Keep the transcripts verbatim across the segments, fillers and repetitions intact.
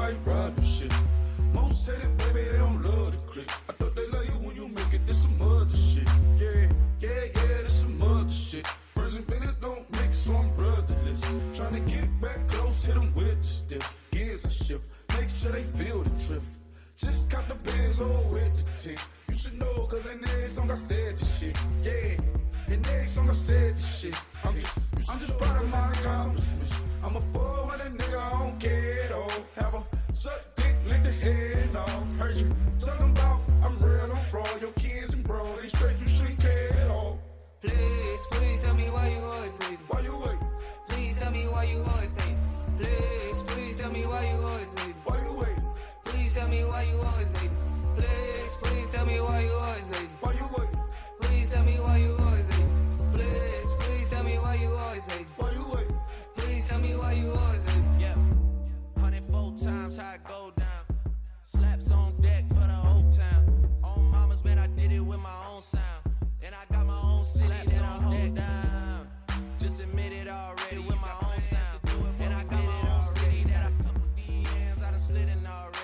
might ride the shit. Most say that, baby, they don't love the click. I thought they love you when you make it, this some other shit. Yeah, yeah, yeah, this some other shit. Friends and business don't make it, so I'm brotherless. Tryna get back close, hit them with the stiff. Gears I shift, make sure they feel the drift. Just cop the bands on with the tip. You should know, cause in every song I said this shit. Yeah, in every song I said this shit. I'm just, I'm just proud of my accomplishments. I'm a four hundred nigga, I don't care at all. Have a suck dick, lick the head off. Heard you talking about, I'm real, I'm fraud. Your kids and bro, they straight, you shouldn't care at all. Please, please tell me why you always late. Why you wait? Please tell me why you always late. Please, please tell me why you always late. Why you wait? Please tell me why you always late. Please, please tell me why you always late. Why you wait? Please tell me why you always late. Please, please tell me why you always late. Why you wait? Please tell me why you always late. Yeah, one hundred four times how it go down. Slaps on deck for the whole town. On mama's man, I did it with my own sound. And I got my own city slaps that I hold down. Just admit it already with my own sound. And I got my own city that I couple D Ms I done slid in already.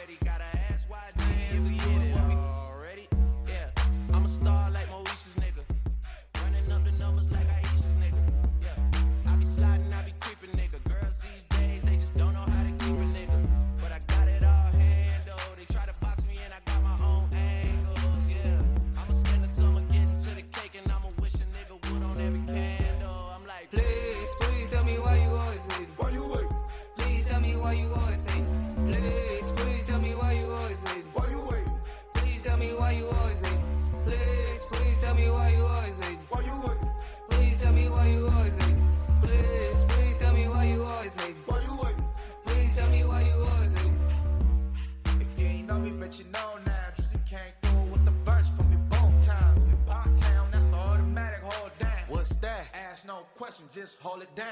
Just hold it down.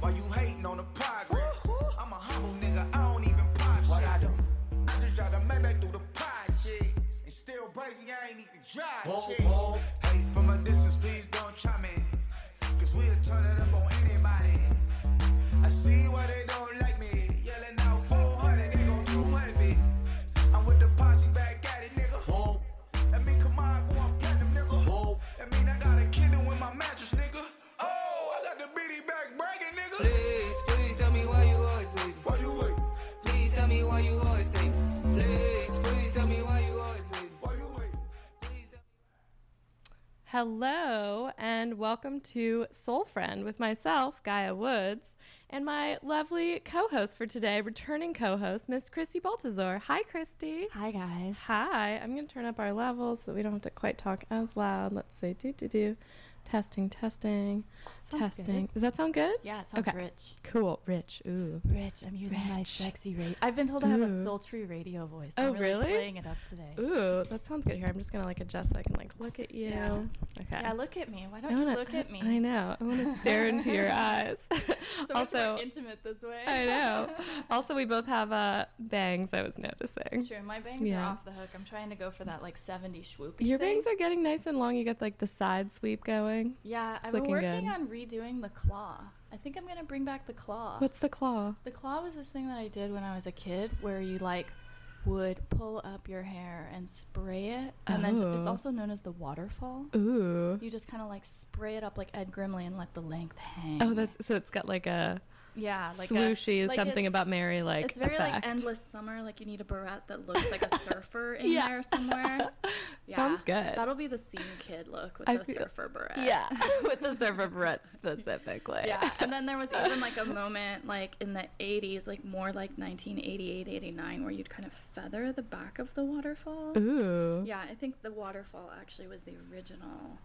Why you hating on the progress? Woo, woo. I'm a humble nigga, I don't even pop what shit. What I do? I just drive the Maybach through the projects. And still brazy, I ain't even drive whoa, shit. Whoa. Hate from a distance, please don't try me. Cause we'll turn it up on anybody. I see why they don't like me. Yelling out four hundred, they gon' do heavy. I'm with the posse back at it, nigga. Whoa. That mean, come on, boy, I'm platinum, nigga. Whoa. That mean, I got a kingdom with my mattress, nigga. Please, please tell me why you always late. Why you wait? Please tell me why you always late. Please, please tell me why you always late. Why you wait? Please tell me. Hello and welcome to Soul Friend with myself, Gaia Woods, and my lovely co-host for today, returning co-host, Miss Christy Baltezore. Hi, Christy. Hi, guys. Hi. I'm going to turn up our levels so that we don't have to quite talk as loud. Let's say do do do. Testing, testing, sounds testing. Good. Does that sound good? Yeah, it sounds okay. Rich. Cool, rich. Ooh, rich. I'm using rich. My sexy radio. I've been told Ooh. I have a sultry radio voice. So oh, I'm really? really? Playing it up today. Ooh, that sounds good. Here, I'm just gonna like adjust so I can like look at you. Yeah. Okay. Yeah, look at me. Why don't wanna, you look at me? I know. I want to stare into your eyes. So also, much intimate this way. I know. Also, we both have uh, bangs. I was noticing. Sure, my bangs yeah. are off the hook. I'm trying to go for that like seventy swoopy. Your thing. Bangs are getting nice and long. You got like the side sweep going. Yeah, I've been working good. on redoing the claw. I think I'm going to bring back the claw. What's the claw? The claw was this thing that I did when I was a kid where you like would pull up your hair and spray it. And oh. then it's also known as the waterfall. Ooh. You just kind of like spray it up like Ed Grimley and let the length hang. Oh, that's so it's got like a... Yeah, like swooshy a, like is something about Mary like it's very effect. Like endless summer. Like you need a barrette that looks like a surfer in yeah. there somewhere. Yeah, sounds good. That'll be the scene kid look with I the feel, surfer barrette. Yeah, with the surfer barrette specifically. Yeah, and then there was even like a moment like in the eighties, like more like nineteen eighty-eight, eighty-nine, where you'd kind of feather the back of the waterfall. Ooh. Yeah, I think the waterfall actually was the original.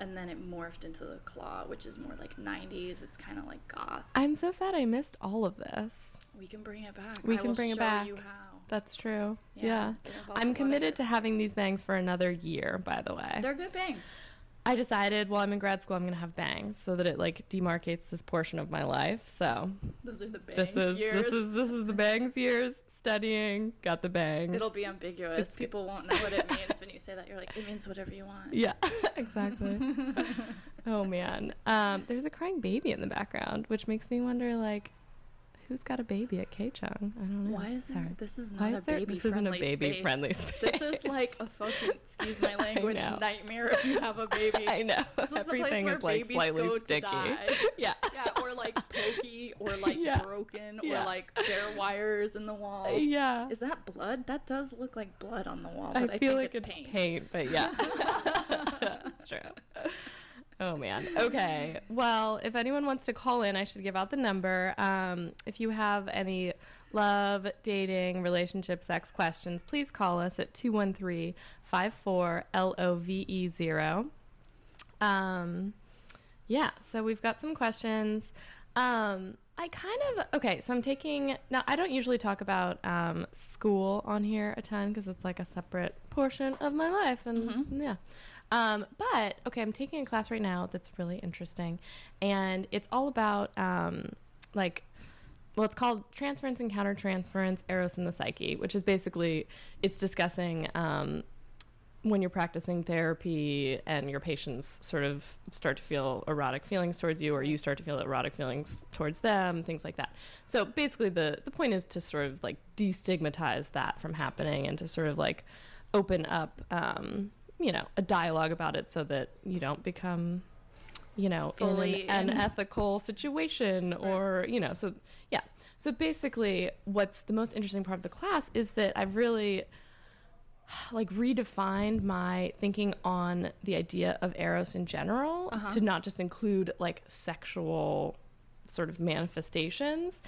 And then it morphed into the claw, which is more like nineties. It's kind of like goth. I'm so sad I missed all of this. We can bring it back. We I can will bring show it back. You how. That's true. Yeah. yeah. I'm committed to having these bangs for another year, by the way. They're good bangs. I decided while I'm in grad school, I'm going to have bangs so that it like demarcates this portion of my life. So those are the bangs this is, years. This is, this is the bangs years. Studying, got the bangs. It'll be ambiguous. It's People good. won't know what it means when you say that. You're like, it means whatever you want. Yeah, exactly. Oh, man. Um, there's a crying baby in the background, which makes me wonder, like, Who's got a baby at K-Chung? I don't know. Why is there? This is not a baby-friendly space. This isn't a baby-friendly space. This is like a fucking, excuse my language, nightmare if you have a baby. I know. This is everything is like slightly sticky. Yeah. Yeah, or like pokey, or like yeah. broken, or yeah. like bare wires in the wall. Yeah. Is that blood? That does look like blood on the wall, but I, I feel think like it's paint. paint, but yeah. That's true. Oh, man. Okay. Well, if anyone wants to call in, I should give out the number. Um, if you have any love, dating, relationship, sex questions, please call us at two one three, five four, L O V E zero. Um, yeah. So we've got some questions. Um, I kind of, okay, so I'm taking, now I don't usually talk about um, school on here a ton because it's like a separate portion of my life. And mm-hmm. yeah. Um, but, okay, I'm taking a class right now that's really interesting, and it's all about, um, like, well, it's called Transference and Countertransference, Eros and the Psyche, which is basically, it's discussing um, when you're practicing therapy and your patients sort of start to feel erotic feelings towards you, or you start to feel erotic feelings towards them, things like that. So basically the, the point is to sort of, like, destigmatize that from happening and to sort of, like, open up... Um, you know, a dialogue about it so that you don't become, you know, fully in an unethical situation right. or, you know, so, yeah. So basically what's the most interesting part of the class is that I've really, like, redefined my thinking on the idea of Eros in general uh-huh. to not just include, like, sexual sort of manifestations.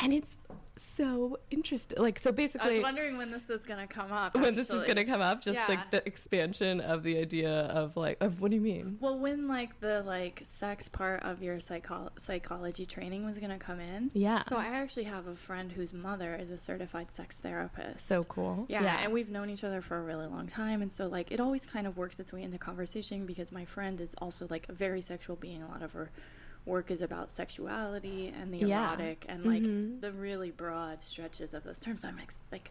And it's so interesting. Like, so basically... I was wondering when this was going to come up. Actually. When this is going to come up, just, yeah. like, the expansion of the idea of, like, of what do you mean? Well, when, like, the, like, sex part of your psycho- psychology training was going to come in. Yeah. So I actually have a friend whose mother is a certified sex therapist. So cool. Yeah, yeah. And we've known each other for a really long time. And so, like, it always kind of works its way into conversation because my friend is also, like, a very sexual being. A lot of her... work is about sexuality and the erotic yeah. and like mm-hmm. the really broad stretches of those terms. So I'm ex- like,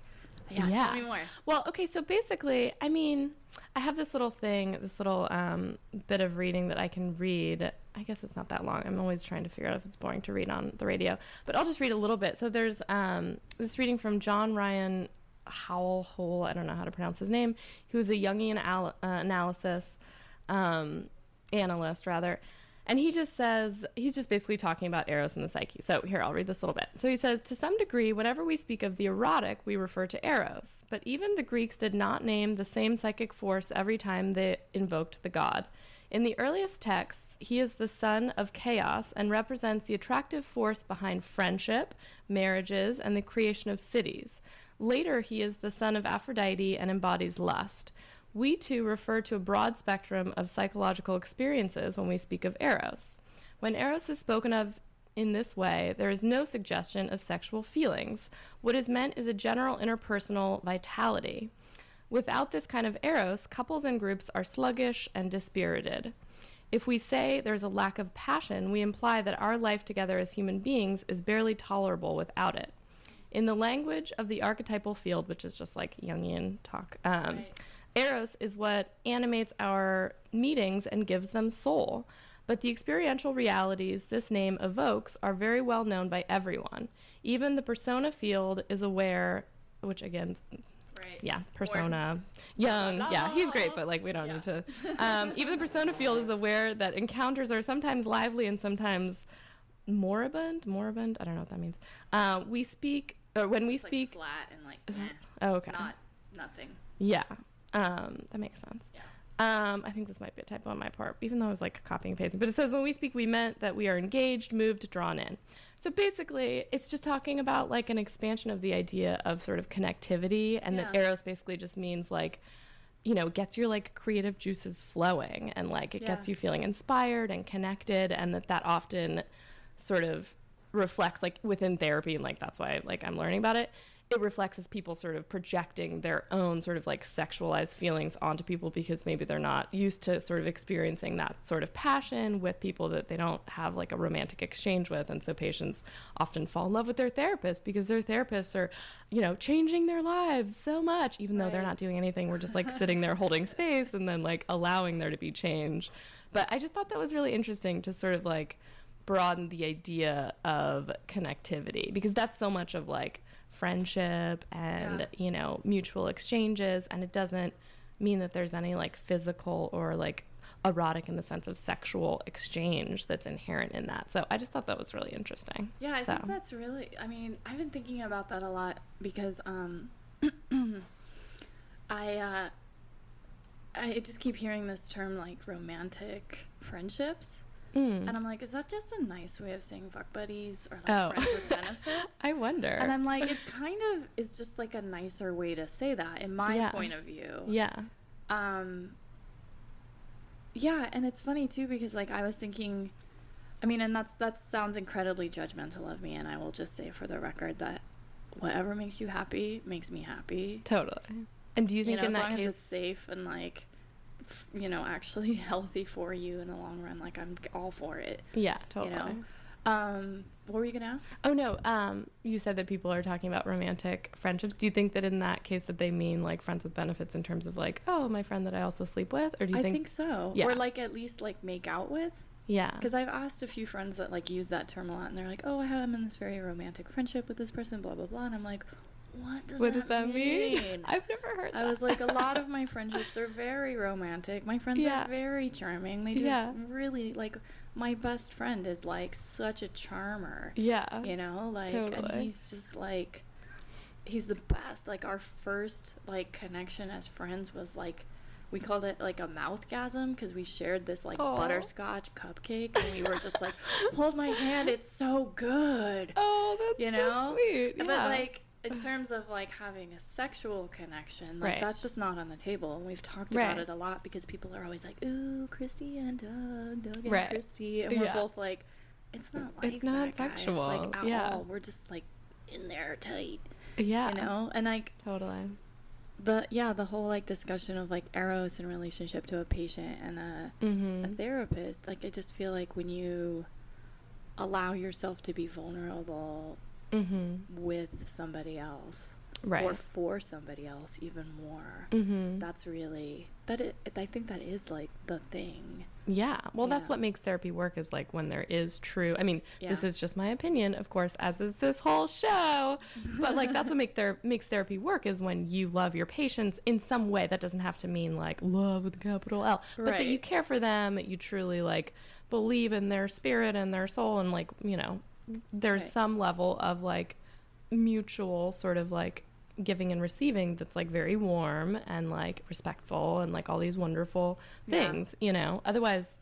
yeah, yeah, tell me more. Well, okay, so basically, I mean, I have this little thing, this little um, bit of reading that I can read. I guess it's not that long. I'm always trying to figure out if it's boring to read on the radio, but I'll just read a little bit. So there's um, this reading from John Ryan Howell Hole. I don't know how to pronounce his name. He was a Jungian al- uh, analysis um, analyst, rather. And he just says, he's just basically talking about Eros and the Psyche. So here, I'll read this little bit. So he says, to some degree, whenever we speak of the erotic, we refer to Eros. But even the Greeks did not name the same psychic force every time they invoked the god. In the earliest texts, he is the son of chaos and represents the attractive force behind friendship, marriages, and the creation of cities. Later, he is the son of Aphrodite and embodies lust. We, too, refer to a broad spectrum of psychological experiences when we speak of Eros. When Eros is spoken of in this way, there is no suggestion of sexual feelings. What is meant is a general interpersonal vitality. Without this kind of Eros, couples and groups are sluggish and dispirited. If we say there's a lack of passion, we imply that our life together as human beings is barely tolerable without it. In the language of the archetypal field, which is just like Jungian talk, um, right. Eros is what animates our meetings and gives them soul. But the experiential realities this name evokes are very well known by everyone. Even the persona field is aware, which again, right. yeah, persona, or, Jung, no. yeah, he's great, but like we don't yeah. need to. Um, even the persona field is aware that encounters are sometimes lively and sometimes moribund, moribund, I don't know what that means. Uh, we speak, or when we it's speak. Like flat and like, eh, oh, okay. not, nothing. Yeah. Um, that makes sense. Yeah. Um, I think this might be a typo on my part, even though I was like copying and pasting. But it says, when we speak, we meant that we are engaged, moved, drawn in. So basically, it's just talking about like an expansion of the idea of sort of connectivity, and yeah. that Eros basically just means like, you know, gets your like creative juices flowing, and like it yeah. gets you feeling inspired and connected, and that that often sort of reflects like within therapy, and like that's why like I'm learning about it. It reflects as people sort of projecting their own sort of like sexualized feelings onto people because maybe they're not used to sort of experiencing that sort of passion with people that they don't have like a romantic exchange with. And so patients often fall in love with their therapist because their therapists are, you know, changing their lives so much, even though right. they're not doing anything. We're just like sitting there holding space and then like allowing there to be change. But I just thought that was really interesting to sort of like broaden the idea of connectivity, because that's so much of like friendship and, yeah. you know, mutual exchanges. And it doesn't mean that there's any like physical or like erotic in the sense of sexual exchange that's inherent in that. So I just thought that was really interesting. Yeah, I so. think that's really, I mean, I've been thinking about that a lot because um, I, uh, I just keep hearing this term like romantic friendships. Mm. And I'm like, is that just a nice way of saying fuck buddies or like oh. friends with benefits? I wonder. And I'm like, it kind of is just like a nicer way to say that in my yeah. point of view. Yeah. Um. Yeah, and it's funny too because like I was thinking, I mean, and that's that sounds incredibly judgmental of me, and I will just say for the record that whatever makes you happy makes me happy. Totally. And do you think you know, in that case, as long as it's safe and like, you know, actually healthy for you in the long run, like I'm all for it. Yeah, totally. You know? Um, what were you gonna ask? Oh no, um, you said that people are talking about romantic friendships. Do you think that in that case that they mean like friends with benefits in terms of like, oh, my friend that I also sleep with, or do you I think? I think so. Yeah. Or like at least like make out with. Yeah. Because I've asked a few friends that like use that term a lot, and they're like, oh, I'm in this very romantic friendship with this person, blah blah blah, and I'm like, What does, what that, does that mean? mean? I've never heard that. I was like, a lot of my friendships are very romantic. My friends yeah. are very charming. They do yeah. really, like, my best friend is, like, such a charmer. Yeah. You know? Like, totally. And he's just, like, he's the best. Like, our first, like, connection as friends was, like, we called it, like, a mouthgasm because we shared this, like, Aww. butterscotch cupcake. And we were just like, hold my hand. It's so good. Oh, that's you know? so sweet. Yeah. But, like... in terms of, like, having a sexual connection, like, right. that's just not on the table. And we've talked right. about it a lot because people are always like, ooh, Christy and Doug, Doug and right. Christy. And we're yeah. both like, it's not like It's not that, sexual. Guys. Like, at yeah. all. We're just, like, in there tight. Yeah. You know? And, like... Totally. The, yeah, the whole, like, discussion of, like, Eros in relationship to a patient and a, mm-hmm. a therapist. Like, I just feel like when you allow yourself to be vulnerable... Mm-hmm. with somebody else right. or for somebody else even more mm-hmm. that's really that it, I think that is like the thing. Yeah, well yeah. that's what makes therapy work, is like when there is true, I mean yeah. this is just my opinion of course, as is this whole show, but like that's what make ther- makes therapy work, is when you love your patients in some way that doesn't have to mean like love with a capital L right. but that you care for them, that you truly like believe in their spirit and their soul, and like you know there's right. some level of like mutual sort of like giving and receiving that's like very warm and like respectful and like all these wonderful things yeah. you know, otherwise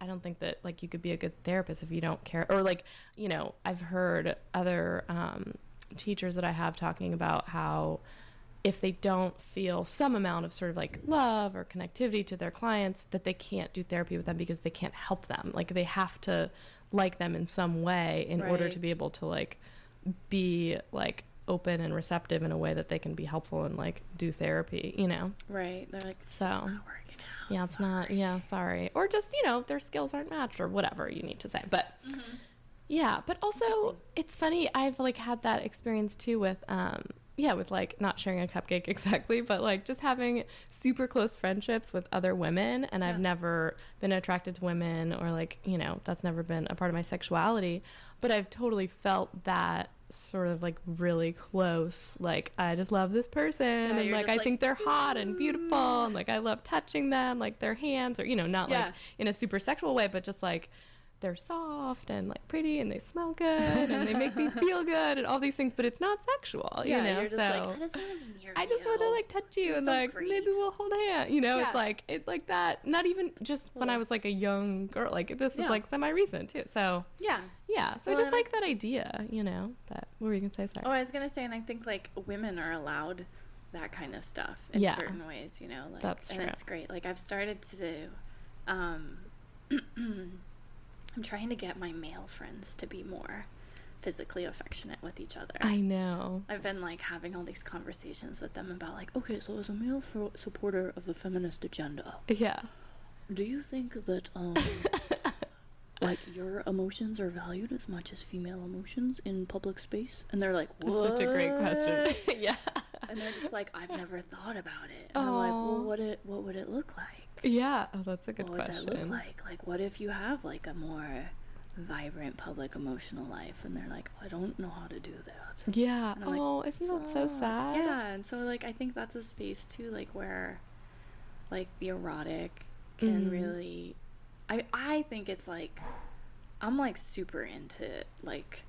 I don't think that like you could be a good therapist if you don't care, or like you know I've heard other um teachers that I have talking about how if they don't feel some amount of sort of like love or connectivity to their clients, that they can't do therapy with them because they can't help them. Like they have to like them in some way in right. order to be able to like be like open and receptive in a way that they can be helpful and like do therapy, you know? Right. They're like, so it's not working out. Yeah, it's sorry. not. Yeah. Sorry. Or just, you know, their skills aren't matched or whatever you need to say. But mm-hmm. yeah, but also it's funny. I've like had that experience too with, um, yeah, with, like, not sharing a cupcake exactly, but, like, just having super close friendships with other women, and yeah. I've never been attracted to women or, like, you know, that's never been a part of my sexuality, but I've totally felt that sort of, like, really close, like, I just love this person, yeah, and, like, I like, think they're hot and beautiful, and, like, I love touching them, like, their hands, or, you know, not, yeah. like, in a super sexual way, but just, like, they're soft and like pretty and they smell good and they make me feel good and all these things, but it's not sexual, yeah, you know. You're just so like, I just want to be near you. I just want to like touch you, you're and so like great. Maybe we'll hold hands. You know, yeah. it's like it's like that. Not even just when I was like a young girl. Like this is yeah. like semi recent too. So yeah, yeah. So well, I just like I, that idea. You know, that what were you gonna say? Sorry. Oh, I was gonna say, and I think like women are allowed that kind of stuff in yeah. certain ways. You know, like that's true. And it's great. Like I've started to. Um, I'm trying to get my male friends to be more physically affectionate with each other. I know. I've been, like, having all these conversations with them about, like, okay, so as a male fo- supporter of the feminist agenda. Yeah. Do you think that, um, like, your emotions are valued as much as female emotions in public space? And they're like, what? That's such a great question. yeah. And they're just like, I've never thought about it. And Aww. I'm like, well, what it, what would it look like? Yeah. Oh, that's a good question. What would question. that look like? Like, what if you have, like, a more vibrant public emotional life, and they're like, oh, I don't know how to do that. Yeah. Oh, like, isn't that so sad? Yeah. And so, like, I think that's a space too, like, where, like, the erotic can mm. really, I I think it's like, I'm like super into like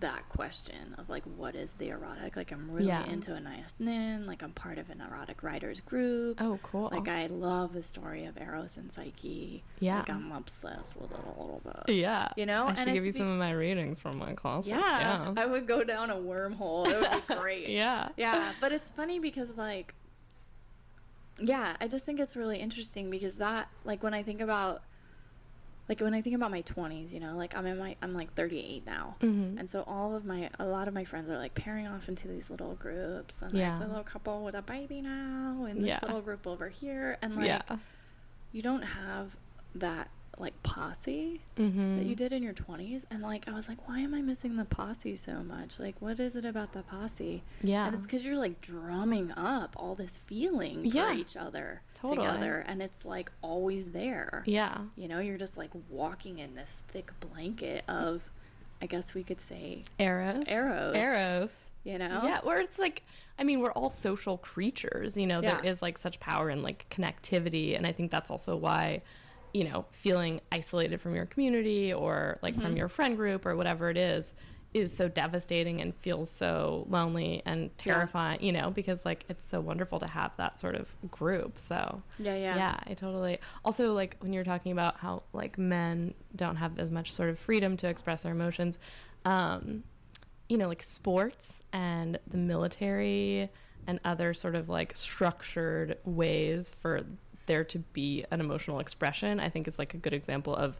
that question of like, what is the erotic? Like, I'm really yeah. into Anais Nin. Like, I'm part of an erotic writers group. Oh, cool. Like, I love the story of Eros and Psyche. Yeah. Like, I'm obsessed with it a little bit. Yeah. You know? I should and give you be- some of my readings from my classes. Yeah, yeah. I would go down a wormhole. It would be great. yeah. Yeah. But it's funny because, like, yeah, I just think it's really interesting because that, like, when I think about Like when I think about my twenties, you know, like I'm in my, I'm like thirty-eight now, mm-hmm. and so all of my, a lot of my friends are like pairing off into these little groups, and yeah. like the little couple with a baby now, and this yeah. little group over here, and like, yeah. you don't have that like posse mm-hmm. that you did in your twenties, and like I was like, why am I missing the posse so much? Like, what is it about the posse? Yeah, and it's because you're like drumming up all this feeling yeah. for each other. Totally. Together, and it's like always there. Yeah, you know, you're just like walking in this thick blanket of, I guess we could say, Eros, Eros, Eros. You know, yeah, where it's like, I mean, we're all social creatures. You know, yeah. there is like such power in like connectivity, and I think that's also why, you know, feeling isolated from your community or like mm-hmm. from your friend group or whatever it is is so devastating and feels so lonely and terrifying, yeah. you know, because like it's so wonderful to have that sort of group. So yeah, yeah, yeah, I totally. Also, like when you're talking about how like men don't have as much sort of freedom to express their emotions, um, you know, like sports and the military and other sort of like structured ways for there to be an emotional expression, I think is like a good example of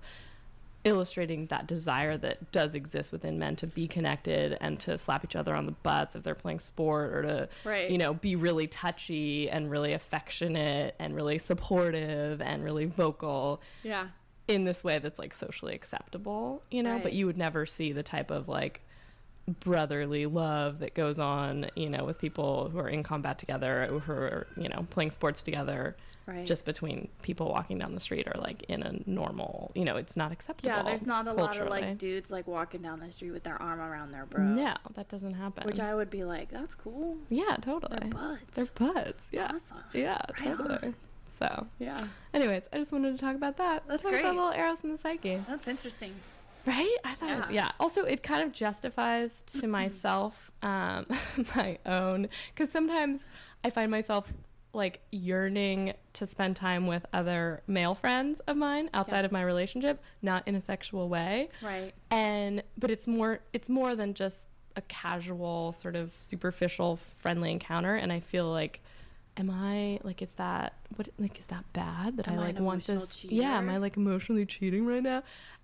illustrating that desire that does exist within men to be connected and to slap each other on the butts if they're playing sport, or to right. you know, be really touchy and really affectionate and really supportive and really vocal yeah in this way that's like socially acceptable, you know, right. but you would never see the type of like brotherly love that goes on, you know, with people who are in combat together, who are, you know, playing sports together. Right. Just between people walking down the street or like in a normal, you know, it's not acceptable. Yeah, there's not a lot of like dudes like walking down the street with their arm around their bro. No, that doesn't happen. Which I would be like, that's cool. Yeah, totally. Their butts. Their butts. Yeah. Awesome. Yeah, right totally. On. So yeah. Anyways, I just wanted to talk about that. That's talk great. About little Eros in the Psyche. That's interesting. Right? I thought yeah. it was, yeah. Also, it kind of justifies to myself um, my own, because sometimes I find myself like yearning to spend time with other male friends of mine outside yeah. of my relationship, not in a sexual way. Right. And but it's more it's more than just a casual sort of superficial friendly encounter, and I feel like, am I like, is that what, like, is that bad that am I like want this cheater? Yeah, am I like emotionally cheating right now?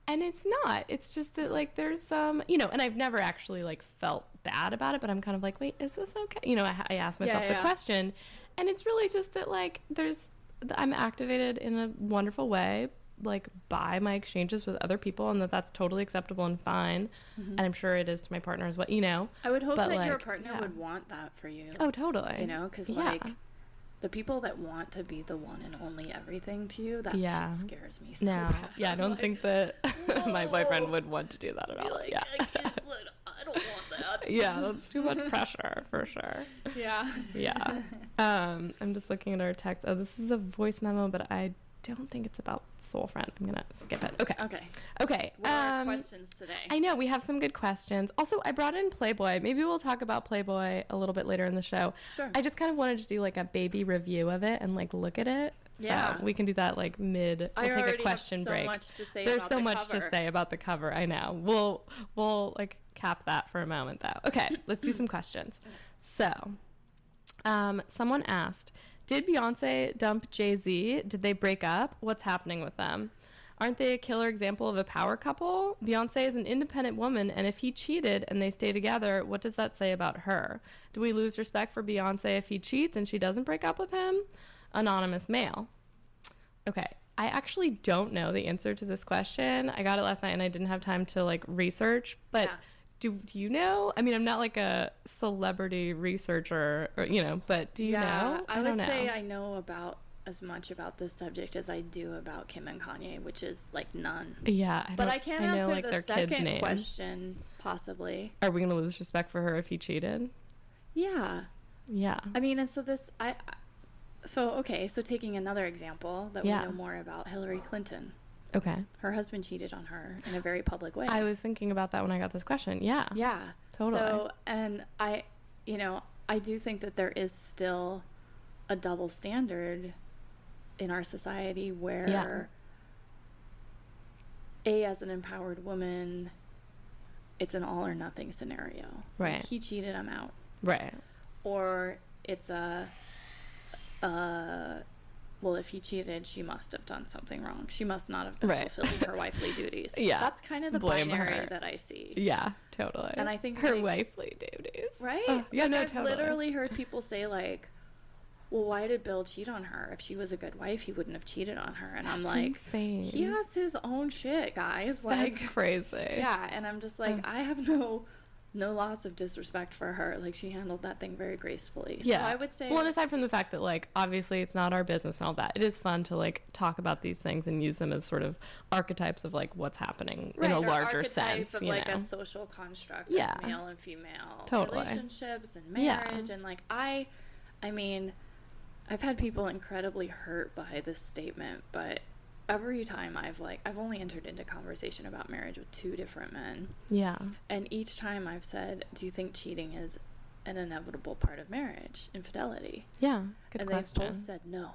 And it's not. It's just that like there's some, you know, and I've never actually like felt bad about it, but I'm kind of like, wait, is this okay? You know, I, I ask myself yeah, yeah. the question, and it's really just that like there's, I'm activated in a wonderful way, like by my exchanges with other people, and that that's totally acceptable and fine. Mm-hmm. And I'm sure it is to my partner as well, you know. I would hope but, that like, your partner yeah. would want that for you. Oh, totally. You know, because yeah. like the people that want to be the one and only everything to you, that yeah. scares me so no. bad. Yeah, I don't like, think that my boyfriend would want to do that at all. Like, yeah. I can't slip. I don't want that. Yeah, that's too much pressure for sure. Yeah. Yeah. Um, I'm just looking at our text. Oh, this is a voice memo, but I don't think it's about Soul Friend. I'm going to skip it. Okay. Okay. Okay. What um, are our questions today? I know. We have some good questions. Also, I brought in Playboy. Maybe we'll talk about Playboy a little bit later in the show. Sure. I just kind of wanted to do like a baby review of it and like look at it. So yeah. we can do that like mid. We'll I take a question have so break. Much to say There's about so the much cover. to say about the cover. I know. We'll we'll like cap that for a moment though. Okay, let's do some questions. So, um, someone asked, "Did Beyonce dump Jay Z? Did they break up? What's happening with them? Aren't they a killer example of a power couple? Beyonce is an independent woman, and if he cheated and they stay together, what does that say about her? Do we lose respect for Beyonce if he cheats and she doesn't break up with him?" Anonymous male. Okay, I actually don't know the answer to this question. I got it last night and I didn't have time to like research, but yeah. do, do you know? I mean, I'm not like a celebrity researcher, or, you know, but do you yeah, know? I, I would don't know. say I know about as much about this subject as I do about Kim and Kanye, which is like none. Yeah. I but I can't answer like the second question, possibly. Are we going to lose respect for her if he cheated? Yeah. Yeah. I mean, and so this, I, so, okay. So taking another example that yeah. we know more about, Hillary Clinton. Okay. Her husband cheated on her in a very public way. I was thinking about that when I got this question. Yeah. Yeah. Totally. So, and I, you know, I do think that there is still a double standard in our society where yeah. a as an empowered woman, it's an all or nothing scenario. Right. Like, he cheated, I'm out. Right. Or it's a uh well, if he cheated, she must have done something wrong. She must not have been right. fulfilling her wifely duties. Yeah. That's kind of the Blame binary her. That I see. Yeah, totally. And I think her like, wifely duties. Right? Oh, yeah, like, no, I've totally. I've literally heard people say like, well, why did Bill cheat on her? If she was a good wife, he wouldn't have cheated on her. And that's I'm like, insane. He has his own shit, guys. Like, that's crazy. Yeah, and I'm just like, oh. I have no no loss of disrespect for her. Like, she handled that thing very gracefully. Yeah. So I would say... Well, and aside from the fact that, like, obviously it's not our business and all that, it is fun to, like, talk about these things and use them as sort of archetypes of, like, what's happening right, in a larger sense. Of, you like, know. A social construct yeah. of male and female totally. Relationships and marriage. Yeah. And, like, I... I mean... I've had people incredibly hurt by this statement, but every time I've, like, I've only entered into conversation about marriage with two different men. Yeah. And each time I've said, do you think cheating is an inevitable part of marriage, infidelity? Yeah, good and question. And they've both said no,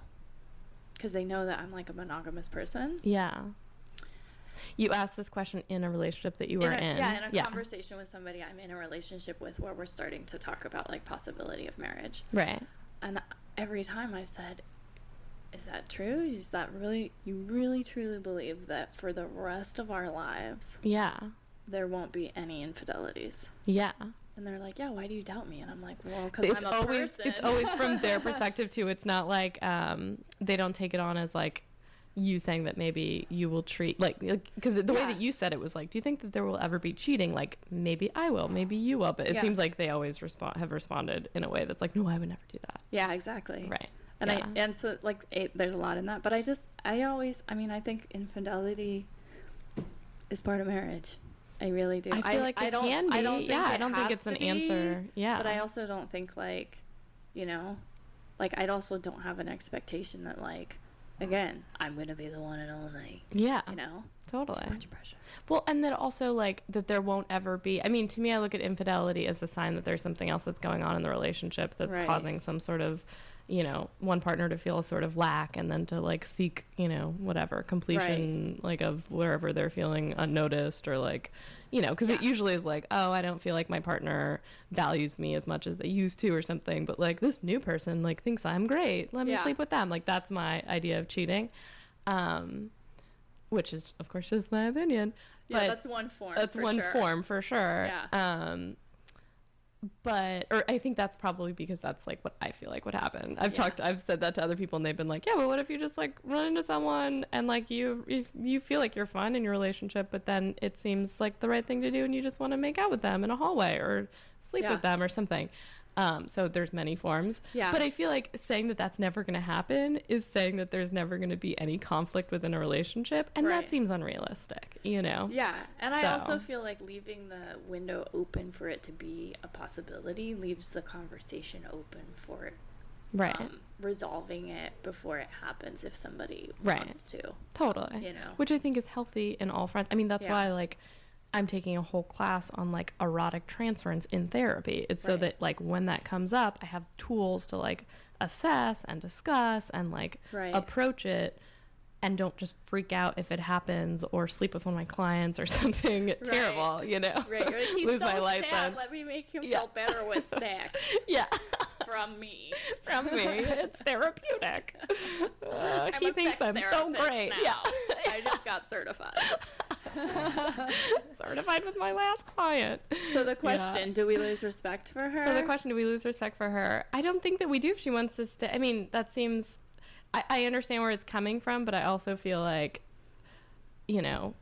because they know that I'm, like, a monogamous person. Yeah. You asked this question in a relationship that you were in. A, in. Yeah, in a yeah. conversation with somebody I'm in a relationship with where we're starting to talk about, like, possibility of marriage. Right. And every time I've said, is that true? Is that really, you really truly believe that for the rest of our lives, yeah, there won't be any infidelities? Yeah. And they're like, yeah, why do you doubt me? And I'm like, well, because I'm a always, person. It's always from their perspective, too. It's not like um, they don't take it on as, like, you saying that maybe you will treat, like, because like, the yeah. way that you said it was like, do you think that there will ever be cheating? Like, maybe I will, maybe you will, but it yeah. seems like they always respond have responded in a way that's like, no, I would never do that. Yeah, exactly. Right. And yeah. I and so like it, there's a lot in that, but I just I always I mean I think infidelity is part of marriage. I really do. I feel I, like I it don't, can be. I don't think yeah, I don't think it's an be, answer. Yeah. But I also don't think like, you know, like I also don't have an expectation that like. Again, I'm going to be the one and only. Yeah. You know? Totally. Too much pressure. Well, and then also, like, that there won't ever be... I mean, to me, I look at infidelity as a sign that there's something else that's going on in the relationship that's right. causing some sort of, you know, one partner to feel a sort of lack and then to, like, seek, you know, whatever, completion, right. like, of wherever they're feeling unnoticed or, like, you know, because yeah. it usually is like, oh, I don't feel like my partner values me as much as they used to or something, but, like, this new person, like, thinks I'm great. Let me yeah. sleep with them. Like, that's my idea of cheating. Um... Which is, of course, just my opinion. Yeah, but that's one form. That's for one sure. form for sure. Yeah. Um, but, or I think that's probably because that's like what I feel like would happen. I've yeah. talked, I've said that to other people, and they've been like, "Yeah, but what if you just like run into someone and like you, if you feel like you're fine in your relationship, but then it seems like the right thing to do, and you just want to make out with them in a hallway or sleep yeah. with them or something." Um, so there's many forms, yeah. but I feel like saying that that's never going to happen is saying that there's never going to be any conflict within a relationship, and right. that seems unrealistic, you know? Yeah, and so. I also feel like leaving the window open for it to be a possibility leaves the conversation open for it. Right. Um, resolving it before it happens if somebody right. wants to. Totally. You know? Which I think is healthy in all fronts. I mean, that's yeah. why, like... I'm taking a whole class on like erotic transference in therapy. It's right. so that like when that comes up, I have tools to like assess and discuss and like right. approach it and don't just freak out if it happens or sleep with one of my clients or something right. terrible, you know. Right. Like, he's lose so my license. Sad. Let me make him yeah. feel better with sex. yeah. From me. From me. It's therapeutic. Uh, he thinks I'm so great. Now. Yeah. I just got certified. Certified with my last client. So the question, yeah. do we lose respect for her? So the question, do we lose respect for her? I don't think that we do if she wants to stay. I mean, that seems... I, I understand where it's coming from, but I also feel like, you know,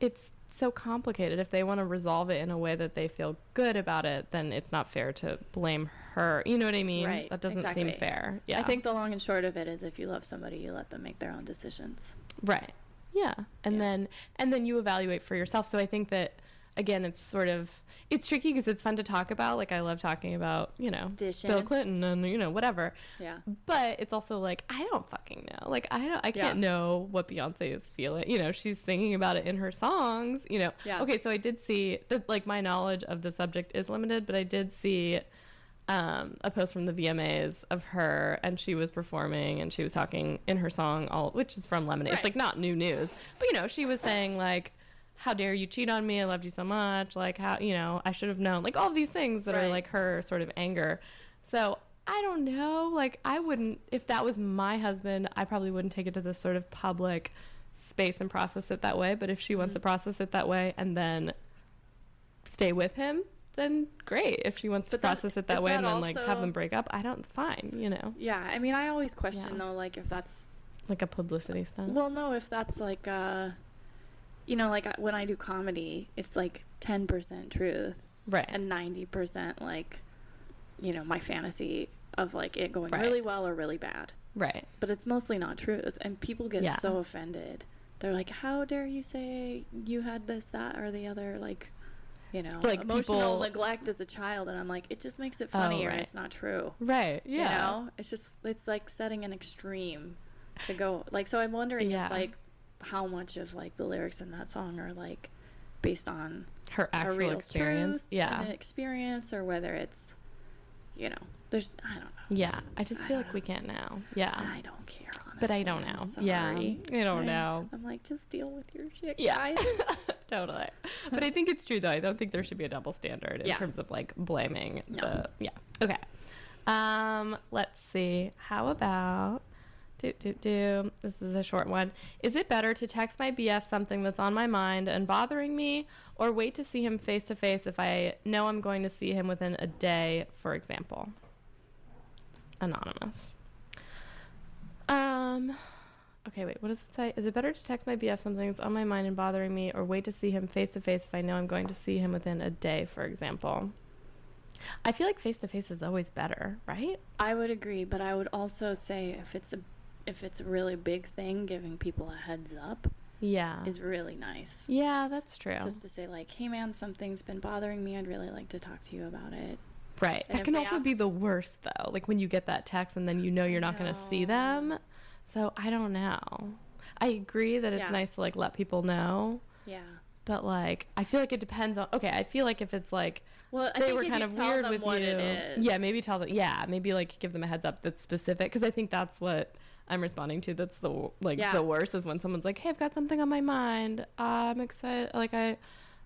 it's so complicated. If they want to resolve it in a way that they feel good about it, then it's not fair to blame her. You know what I mean? Right. That doesn't exactly. seem fair. Yeah. I think the long and short of it is if you love somebody, you let them make their own decisions. Right. Yeah. And yeah. then and then you evaluate for yourself. So I think that, again, it's sort of, it's tricky because it's fun to talk about. Like, I love talking about, you know, Dishing. Bill Clinton and, you know, whatever. Yeah. But it's also like, I don't fucking know. Like, I don't, I yeah. can't know what Beyonce is feeling. You know, she's singing about it in her songs, you know. Yeah. Okay, so I did see that, like, my knowledge of the subject is limited, but I did see um, a post from the V M As of her, and she was performing, and she was talking in her song, all which is from Lemonade. Right. It's, like, not new news. But, you know, she was saying, like, how dare you cheat on me? I loved you so much. Like, how, you know, I should have known. Like, all these things that right. are, like, her sort of anger. So, I don't know. Like, I wouldn't, if that was my husband, I probably wouldn't take it to this sort of public space and process it that way. But if she wants mm-hmm. to process it that way and then stay with him, then great. If she wants but to then, process it that way that and then, also, like, have them break up, I don't, fine, you know. Yeah. I mean, I always question, yeah. though, like, if that's, like, a publicity stunt. Well, no, if that's, like, uh, you know, like, when I do comedy, it's, like, ten percent truth. Right. And ninety percent, like, you know, my fantasy of, like, it going right. really well or really bad. Right. But it's mostly not truth. And people get yeah. so offended. They're like, how dare you say you had this, that, or the other, like, you know, like emotional people... neglect as a child. And I'm like, it just makes it funnier. Oh, right. It's not true. Right. Yeah. You know? It's just, it's, like, setting an extreme to go. Like, so I'm wondering yeah. if, like, how much of, like, the lyrics in that song are, like, based on her actual real experience, yeah, an experience, or whether it's, you know, there's, I don't know. Yeah, I just feel I like we can't know. Yeah, I don't care, honestly. But I don't know. Yeah, I don't I, know. I'm like, just deal with your shit, yeah, guys. Totally. But I think it's true, though. I don't think there should be a double standard in yeah. terms of, like, blaming. No. The, yeah. Okay. Um. Let's see. How about? Do, do, do. This is a short one. Is it better to text my B F something that's on my mind and bothering me, or wait to see him face to face if I know I'm going to see him within a day, for example? Anonymous. Um, okay, wait, what does it say? Is it better to text my B F something that's on my mind and bothering me, or wait to see him face to face if I know I'm going to see him within a day, for example? I feel like face to face is always better, right? I would agree, but I would also say if it's a If it's a really big thing, giving people a heads up yeah. is really nice. Yeah, that's true. Just to say, like, hey, man, something's been bothering me. I'd really like to talk to you about it. Right. And that can also ask- be the worst, though, like when you get that text and then you know you're I not going to see them. So I don't know. I agree that it's yeah. nice to, like, let people know. Yeah. But, like, I feel like it depends on. Okay, I feel like if it's, like, well, I they think were kind of weird with you. It is. Yeah, maybe tell them. Yeah, maybe, like, give them a heads up that's specific, because I think that's what I'm responding to. That's the like yeah. the worst is when someone's like, hey, I've got something on my mind, uh, I'm excited, like, I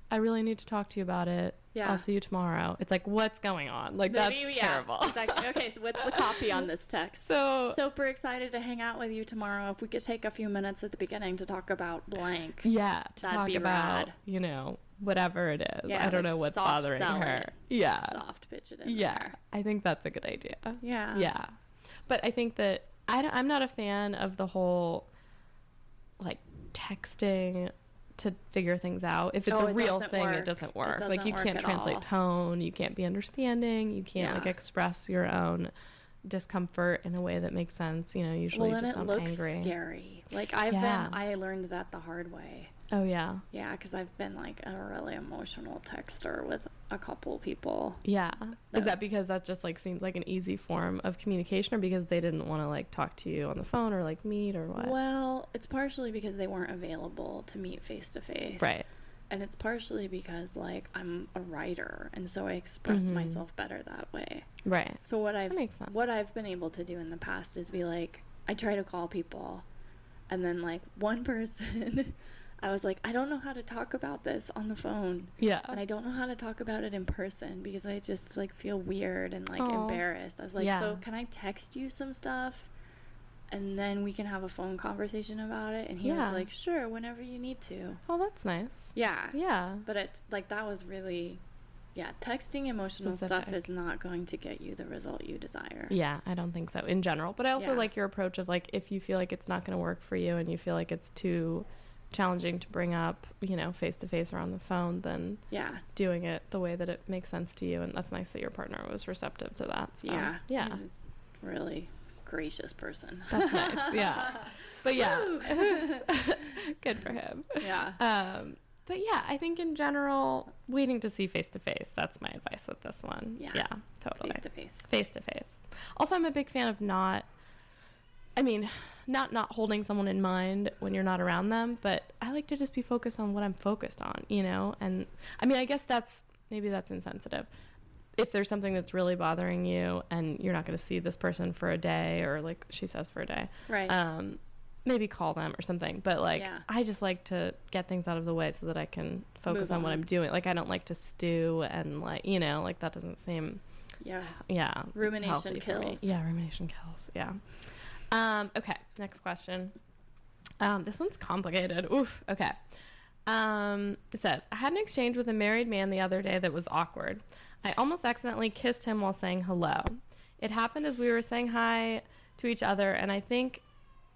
I really need to talk to you about it, yeah, I'll see you tomorrow. It's like, what's going on? Like, maybe, that's yeah, terrible. Exactly. Okay, so what's the copy on this text? So super excited to hang out with you tomorrow. If we could take a few minutes at the beginning to talk about blank, yeah, to that'd talk be about rad. You know, whatever it is, yeah, I don't like know what's bothering her, it. Yeah, soft pitch it in, yeah, there. I think that's a good idea, yeah, yeah, but I think that I don't, I'm not a fan of the whole, like, texting to figure things out. If it's oh, a it real thing, work. It doesn't work. It doesn't like, you work can't translate all. Tone. You can't be understanding. You can't, yeah. like, express your own discomfort in a way that makes sense. You know, usually well, just I'm angry. Well, it looks scary. Like, I've yeah. been, I learned that the hard way. Oh, yeah. Yeah, because I've been, like, a really emotional texter with a couple people. Yeah. That Is that because that just, like, seems like an easy form of communication, or because they didn't want to, like, talk to you on the phone or, like, meet or what? Well, it's partially because they weren't available to meet face-to-face. Right. And it's partially because, like, I'm a writer, and so I express mm-hmm. myself better that way. Right. So what I've, that makes sense. What I've been able to do in the past is be, like, I try to call people, and then, like, one person... I was like, I don't know how to talk about this on the phone. Yeah. And I don't know how to talk about it in person because I just, like, feel weird and, like, aww. Embarrassed. I was like, yeah. so can I text you some stuff and then we can have a phone conversation about it? And he yeah. was like, sure, whenever you need to. Oh, that's nice. Yeah. Yeah. But it's like, that was really, yeah, texting emotional specific. Stuff is not going to get you the result you desire. Yeah, I don't think so in general. But I also yeah. like your approach of, like, if you feel like it's not going to work for you and you feel like it's too challenging to bring up, you know, face-to-face or on the phone than yeah. doing it the way that it makes sense to you. And that's nice that your partner was receptive to that. So, yeah. Yeah. He's a really gracious person. That's nice. Yeah. But yeah. Good for him. Yeah. Um, but yeah, I think in general, waiting to see face-to-face, that's my advice with this one. Yeah. Yeah, totally. Face-to-face. Face-to-face. Also, I'm a big fan of not, I mean, not not holding someone in mind when you're not around them, but I like to just be focused on what I'm focused on, you know? And I mean, I guess that's, maybe that's insensitive. If there's something that's really bothering you and you're not going to see this person for a day, or like she says, for a day. Right. Um, maybe call them or something. But like, yeah. I just like to get things out of the way so that I can focus on, on what I'm doing. Like, I don't like to stew and like, you know, like that doesn't seem, yeah, yeah, rumination kills. Yeah. Rumination kills. Yeah. Um, okay, next question. Um, this one's complicated. Oof, okay. Um, it says, I had an exchange with a married man the other day that was awkward. I almost accidentally kissed him while saying hello. It happened as we were saying hi to each other, and I think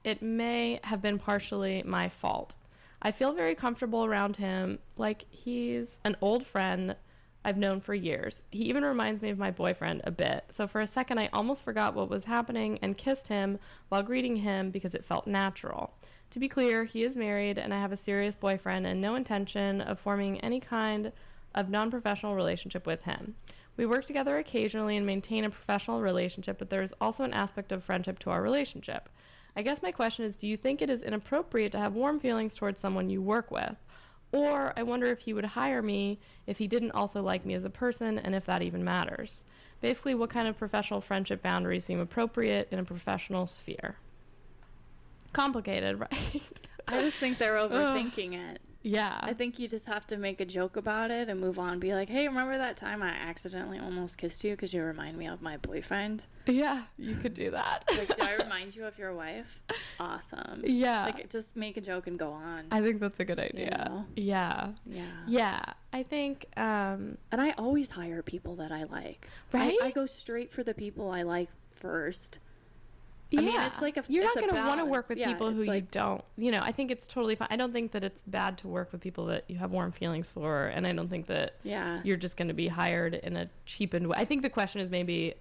it may have been partially my fault. I feel very comfortable around him, like he's an old friend I've known for years. He even reminds me of my boyfriend a bit. So for a second, I almost forgot what was happening and kissed him while greeting him because it felt natural. To be clear, he is married and I have a serious boyfriend and no intention of forming any kind of non-professional relationship with him. We work together occasionally and maintain a professional relationship, but there is also an aspect of friendship to our relationship. I guess my question is, do you think it is inappropriate to have warm feelings towards someone you work with? Or I wonder if he would hire me if he didn't also like me as a person, and if that even matters. Basically, what kind of professional friendship boundaries seem appropriate in a professional sphere? Complicated, right? I just think they're overthinking uh, it. Yeah. I think you just have to make a joke about it and move on. Be like, hey, remember that time I accidentally almost kissed you because you remind me of my boyfriend? Yeah, you could do that. Like, do I remind you of your wife? Awesome. Yeah. Like, just make a joke and go on. I think that's a good idea. You know? Yeah. Yeah. Yeah. I think... Um, and I always hire people that I like. Right? I, I go straight for the people I like first. I yeah. mean, it's like a, you're it's not going to want to work with yeah, people who like, you don't, you know, I think it's totally fine. I don't think that it's bad to work with people that you have warm feelings for. And I don't think that yeah. you're just going to be hired in a cheapened way. I think the question is maybe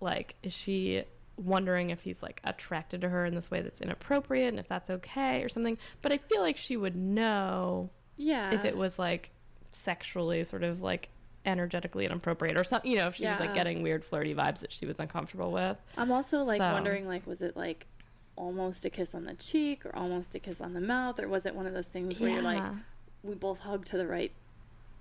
like, is she wondering if he's like attracted to her in this way that's inappropriate and if that's okay or something? But I feel like she would know yeah. if it was like sexually sort of like energetically inappropriate or something, you know, if she yeah. was like getting weird flirty vibes that she was uncomfortable with. I'm also like so. wondering, like, was it like almost a kiss on the cheek or almost a kiss on the mouth, or was it one of those things where yeah. you're like, we both hug to the right,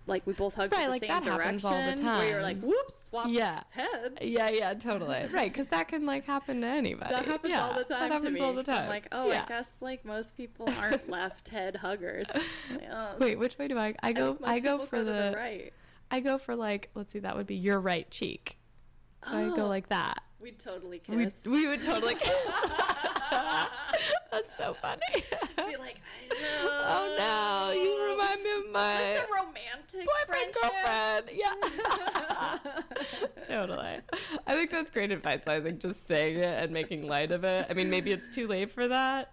like we both hug right, to the like same direction, all the time. Where you're like, whoops, swap yeah. heads. Yeah, yeah, totally. Right, because that can like happen to anybody. That happens yeah, all the time. That happens to me, all the time. I'm like, oh, yeah. I guess like most people aren't left head huggers. Like, oh. Wait, which way do I? I go. I, I go for go the, the right. I go for like, let's see, that would be your right cheek. So oh, I go like that. We'd totally kiss. We'd, we would totally kiss. That's so funny. Be like, I know. Oh no, you remind me of my. That's a romantic boyfriend, girlfriend. Yeah. Totally. I think that's great advice. I think just saying it and making light of it. I mean, maybe it's too late for that.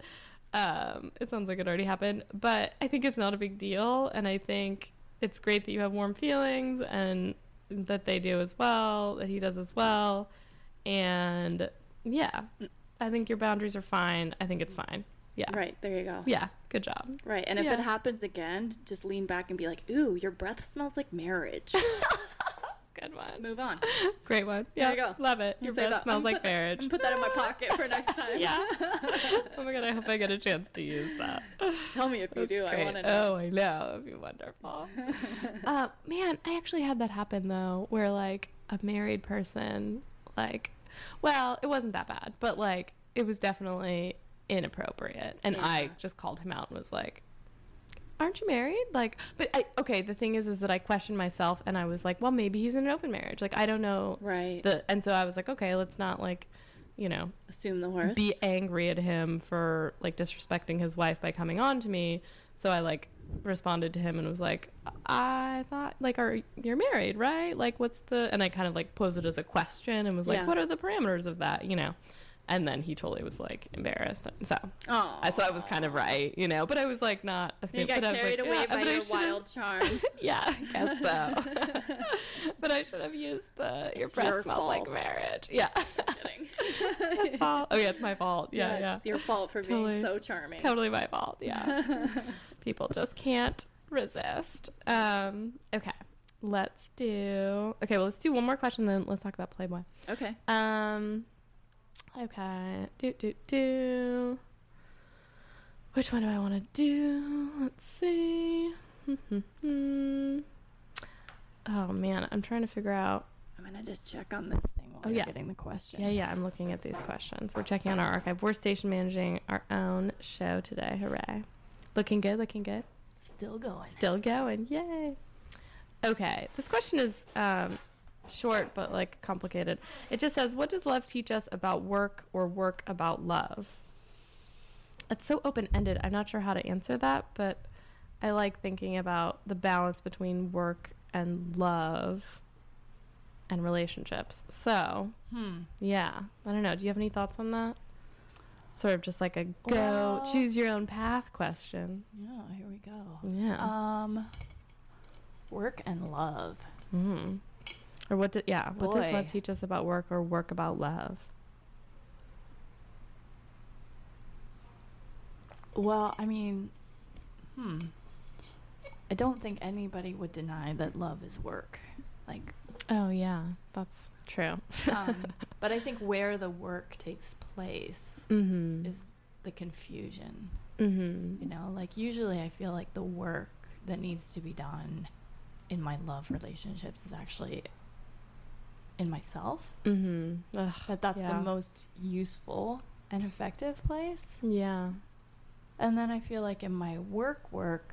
Um, it sounds like it already happened, but I think it's not a big deal, and I think. It's great that you have warm feelings and that they do as well, that he does as well. And yeah, I think your boundaries are fine. I think it's fine. Yeah. Right. There you go. Yeah. Good job. Right. And if yeah. it happens again, just lean back and be like, ooh, your breath smells like marriage. Good one. Move on. Great one. Yeah. There you go. Love it. Your breath smells like marriage. And put that in my pocket for next time. Yeah. Oh my God, I hope I get a chance to use that. Tell me if you do. I want to know. Oh, I know. It'd be wonderful. uh, man, I actually had that happen though, where like a married person, like, well, it wasn't that bad, but like it was definitely inappropriate. And yeah. I just called him out and was like, aren't you married? Like, but I, okay, the thing is, is that I questioned myself and I was like, well, maybe he's in an open marriage. Like, I don't know. Right. The, and so I was like, okay, let's not like, you know, assume the worst. Be angry at him for like disrespecting his wife by coming on to me. So I like responded to him and was like, I thought like, are you're married, right? Like what's the, and I kind of like posed it as a question and was like, yeah. what are the parameters of that? You know? And then he totally was like embarrassed. So, Aww. so I was kind of right, you know. But I was like not. You got carried away by your wild charms. Yeah, I guess so. But I should have used the your breath smells like marriage. Yeah. Just kidding. That's fault. Oh yeah, it's my fault. Yeah, yeah. yeah. It's your fault for totally, being so charming. Totally my fault. Yeah. People just can't resist. Um, okay. Let's do. Okay, well, let's do one more question, then let's talk about Playboy. Okay. Um. Okay. Do do do. Which one do I want to do? Let's see. Mm-hmm. Oh man, I'm trying to figure out. I'm gonna just check on this thing while oh, yeah. I'm getting the question. Yeah, yeah. I'm looking at these questions. We're checking on our archive. We're station managing our own show today. Hooray! Looking good. Looking good. Still going. Still going. Yay. Okay, this question is um, short but like complicated. It just says, what does love teach us about work or work about love? It's so open-ended. I'm not sure how to answer that, but I like thinking about the balance between work and love and relationships. So, hmm. yeah, I don't know. Do you have any thoughts on that? Sort of just like a go, well, choose your own path question. Yeah, here we go. Yeah. Um... Work and love. Mm. Or what? Do, yeah. Boy. What does love teach us about work or work about love? Well, I mean, hmm. I don't think anybody would deny that love is work. Like. Oh yeah, that's true. um, but I think where the work takes place mm-hmm. is the confusion. Mm-hmm. You know, like usually I feel like the work that needs to be done in my love relationships is actually in myself. Mm-hmm. Ugh, that that's yeah. the most useful and effective place. Yeah. And then I feel like in my work work,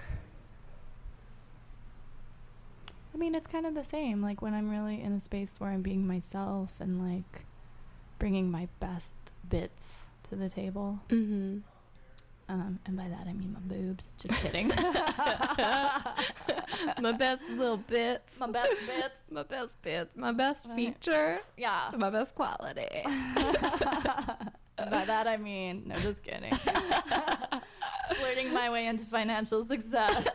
I mean, it's kind of the same. Like when I'm really in a space where I'm being myself and like bringing my best bits to the table. Mm-hmm. Um, and by that I mean my boobs. Just kidding. My best little bits. My best bits. My best bits. My best feature. Yeah. My best quality. By that I mean, no, just kidding. Flirting my way into financial success.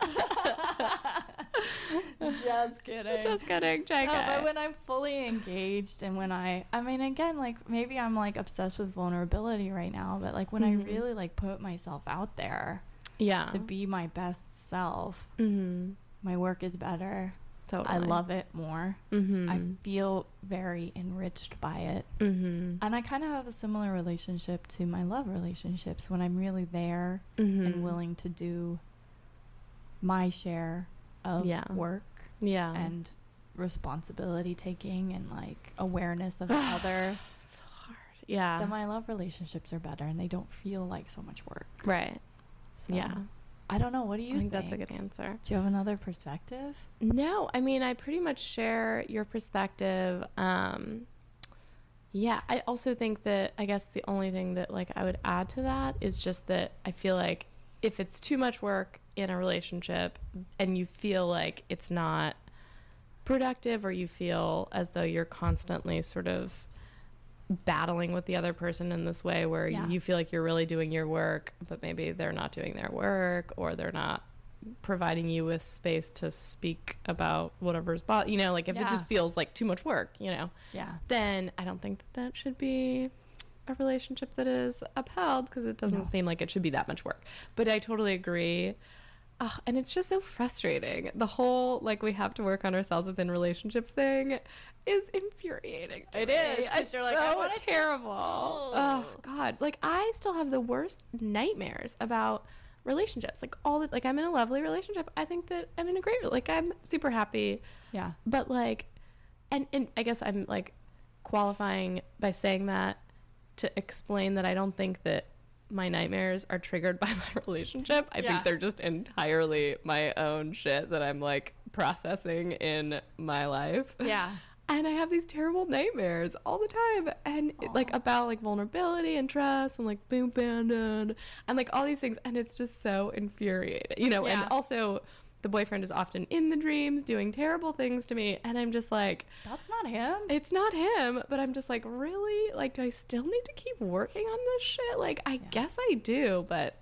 Just kidding. Just kidding. Check no, it. But when I'm fully engaged and when I, I mean, again, like maybe I'm like obsessed with vulnerability right now, but like when mm-hmm. I really like put myself out there yeah. to be my best self, mm-hmm. my work is better. Totally. I love it more. Mm-hmm. I feel very enriched by it. Mm-hmm. And I kind of have a similar relationship to my love relationships when I'm really there mm-hmm. and willing to do my share of yeah. work yeah. and responsibility taking and like awareness of the other. It's so hard. Yeah. Then my love relationships are better and they don't feel like so much work. Right. So. Yeah. I don't know. What do you I think? I think that's a good answer. Do you have another perspective? No. I mean, I pretty much share your perspective. Um, yeah. I also think that, I guess the only thing that like I would add to that is just that I feel like if it's too much work in a relationship and you feel like it's not productive or you feel as though you're constantly sort of battling with the other person in this way where yeah. you feel like you're really doing your work but maybe they're not doing their work or they're not providing you with space to speak about whatever's bo- you know like if yeah. it just feels like too much work you know yeah then I don't think that that should be a relationship that is upheld because it doesn't no. seem like it should be that much work. But I totally agree. Oh, and it's just so frustrating. The whole, like, we have to work on ourselves within relationships thing is infuriating to it me. Is. It's you're so like, I terrible. Oh, God. Like, I still have the worst nightmares about relationships. Like, all the, like, I'm in a lovely relationship. I think that I'm in a great, like, I'm super happy. Yeah. But, like, and, and I guess I'm, like, qualifying by saying that to explain that I don't think that my nightmares are triggered by my relationship. I yeah. think they're just entirely my own shit that I'm like processing in my life. Yeah. And I have these terrible nightmares all the time. And it, like about like vulnerability and trust and like being abandoned and like all these things. And it's just so infuriating, you know, yeah. and also The boyfriend is often in the dreams doing terrible things to me, and I'm just like, that's not him. It's not him, but I'm just like, really? Like, do I still need to keep working on this shit? Like, I yeah. guess I do, but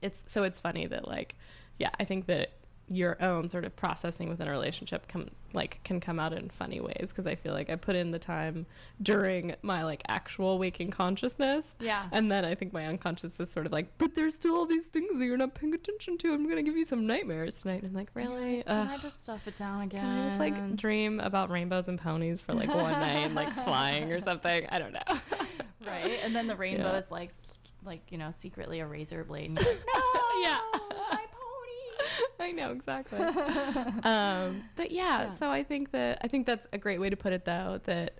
it's so it's funny that like, yeah, I think that your own sort of processing within a relationship can like can come out in funny ways, because I feel like I put in the time during my like actual waking consciousness, yeah, and then I think my unconscious is sort of like, but there's still all these things that you're not paying attention to. I'm gonna give you some nightmares tonight. And I'm like, really? Like, can Ugh. I just stuff it down again? Can I just like dream about rainbows and ponies for like one night and like flying or something? I don't know. Right, and then the rainbow yeah. is like like you know secretly a razor blade. And you're like, no, yeah. My I know, exactly. um, but yeah, yeah, so I think that I think that's a great way to put it, though, that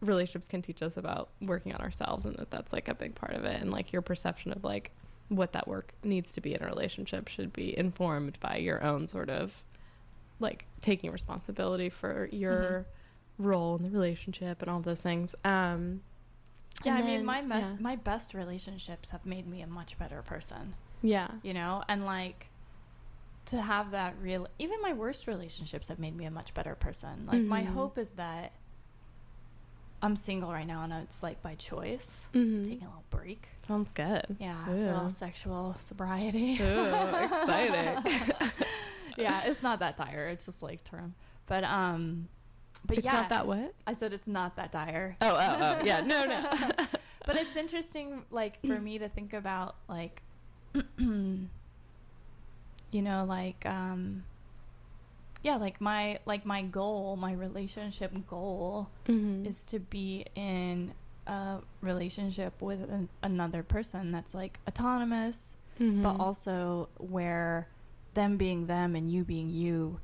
relationships can teach us about working on ourselves, and that that's like a big part of it. And like your perception of like what that work needs to be in a relationship should be informed by your own sort of like taking responsibility for your mm-hmm. role in the relationship and all of those things. Um, yeah, and I then, mean, my mes- yeah. my best relationships have made me a much better person. Yeah, you know, and like. To have that real, even my worst relationships have made me a much better person. Like mm-hmm. my hope is that I'm single right now, and it's like by choice, mm-hmm. taking a little break. Sounds good. Yeah, Ew. A little sexual sobriety. Ooh, exciting. Yeah, it's not that dire. It's just like term, but um, but it's yeah, it's not that what? I said it's not that dire. Oh, oh, oh, yeah, no, no. But it's interesting, like for me to think about, like. You know, like, um, yeah, like my, like my goal, my relationship goal mm-hmm. is to be in a relationship with an, another person that's like autonomous, mm-hmm. but also where them being them and you being you,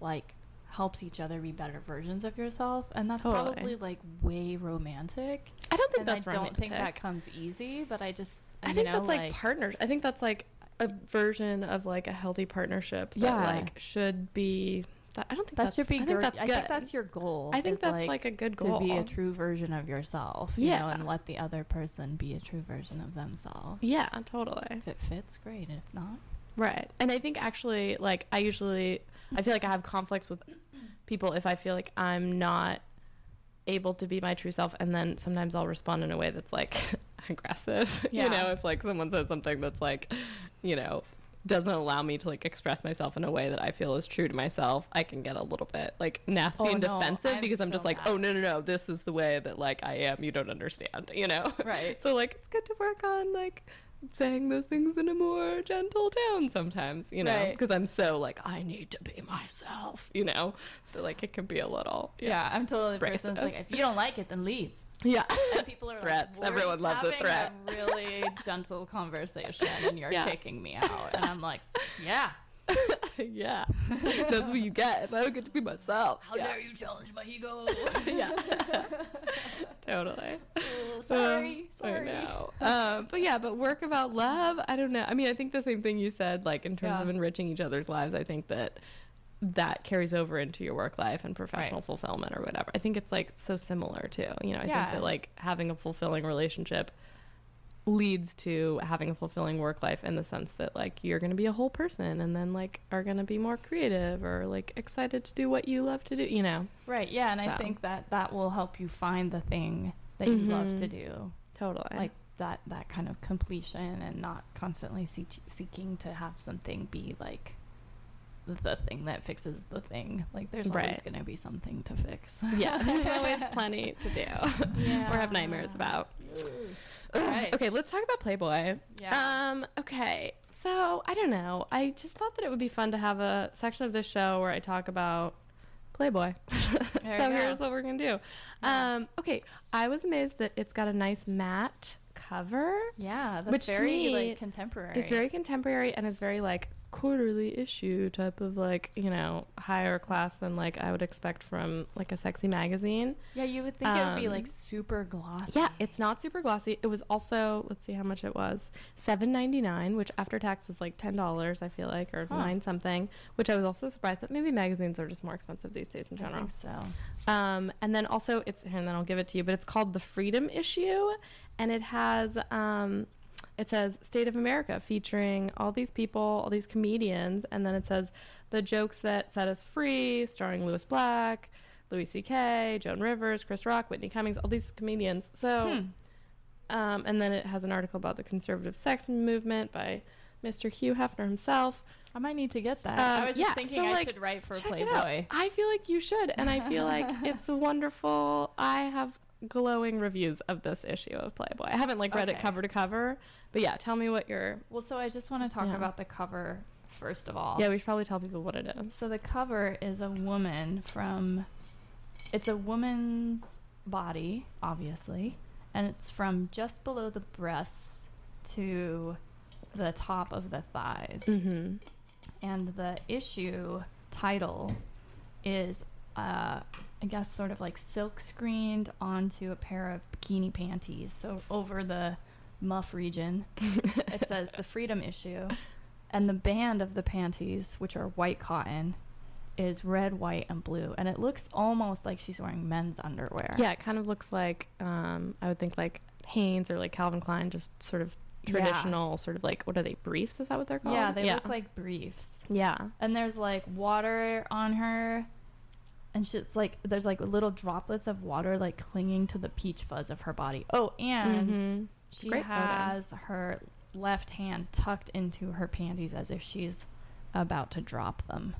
like helps each other be better versions of yourself. And that's totally. Probably like way romantic. I don't think and that's I romantic. I don't think that comes easy, but I just, I you think know, that's like, like partners. I think that's like. A version of like a healthy partnership that yeah. like should be that, I don't think that that's, should be I think, that's I think that's your goal. I think that's like, like a good goal to be a true version of yourself, yeah, you know, and let the other person be a true version of themselves. Yeah, totally. If it fits, great. If not, right. And I think actually like I usually I feel like I have conflicts with people if I feel like I'm not able to be my true self, and then sometimes I'll respond in a way that's like aggressive, yeah. you know, if like someone says something that's like, you know, doesn't allow me to like express myself in a way that I feel is true to myself, I can get a little bit like nasty oh, and defensive no, because I'm so just like, bad. oh no, no, no, this is the way that like I am, you don't understand, you know? Right. So like it's good to work on like saying those things in a more gentle tone sometimes, you know, because right. I'm so like, I need to be myself, you know, but like it can be a little, yeah, yeah I'm totally the person that's like, if you don't like it, then leave. Yeah. And people are Threats. Like, everyone loves a threat. A really gentle conversation, and you're yeah. taking me out. And I'm like, yeah. yeah. That's what you get. If I don't get to be myself. How yeah. dare you challenge my ego? yeah. totally. Oh, sorry. Um, sorry. I know. Um, but yeah, but work about love. I don't know. I mean, I think the same thing you said, like in terms yeah. of enriching each other's lives, I think that that carries over into your work life and professional right. fulfillment or whatever. I think it's like so similar too. You know, I yeah. think that like having a fulfilling relationship leads to having a fulfilling work life, in the sense that like you're going to be a whole person, and then like are going to be more creative or like excited to do what you love to do, you know? Right. Yeah. And so. I think that that will help you find the thing that you mm-hmm. love to do. Totally. Like that, that kind of completion, and not constantly see- seeking to have something be like, the thing that fixes the thing. Like there's always right. going to be something to fix. Yeah, there's always plenty to do yeah. or have nightmares about. Right. Okay, let's talk about Playboy. Yeah. Um, okay, so I don't know. I just thought that it would be fun to have a section of this show where I talk about Playboy. There so here's what we're going to do. Yeah. Um, okay, I was amazed that it's got a nice matte cover. Yeah, that's which very to me, like contemporary. It's very contemporary and is very like quarterly issue type of like, you know, higher class than like I would expect from like a sexy magazine. Yeah, you would think um, it would be like super glossy. Yeah, it's not super glossy. It was also, let's see how much it was, seven ninety-nine, which after tax was like ten dollars, I feel like, or huh. nine something, which I was also surprised, but maybe magazines are just more expensive these days in general. I think so. Um, and then also it's, and then I'll give it to you, but it's called The Freedom Issue, and it has um it says State of America, featuring all these people, all these comedians, and then it says The Jokes That Set Us Free, starring Louis Black, Louis C K, Joan Rivers, Chris Rock, Whitney Cummings, all these comedians. So, hmm. um, and then it has an article about the conservative sex movement by Mister Hugh Hefner himself. I might need to get that. Um, I was just yeah, thinking so I like, should write for Playboy. I feel like you should, and I feel like it's wonderful. I have glowing reviews of this issue of Playboy. I haven't like read okay. it cover to cover, but yeah, tell me what you're... Well, so I just want to talk yeah. about the cover first of all. Yeah, we should probably tell people what it is. So the cover is a woman from... It's a woman's body, obviously, and it's from just below the breasts to the top of the thighs. Mm-hmm. And the issue title is, uh, I guess, sort of like silk screened onto a pair of bikini panties. So over the muff region, it says The Freedom Issue. And the band of the panties, which are white cotton, is red, white, and blue. And it looks almost like she's wearing men's underwear. Yeah, it kind of looks like, um, I would think like Hanes or like Calvin Klein, just sort of traditional yeah. sort of like, what are they, briefs? Is that what they're called? Yeah, they yeah. look like briefs. Yeah. And there's like water on her, and she, it's like there's like little droplets of water like clinging to the peach fuzz of her body. Oh, and mm-hmm. she has photo. Her left hand tucked into her panties as if she's about to drop them.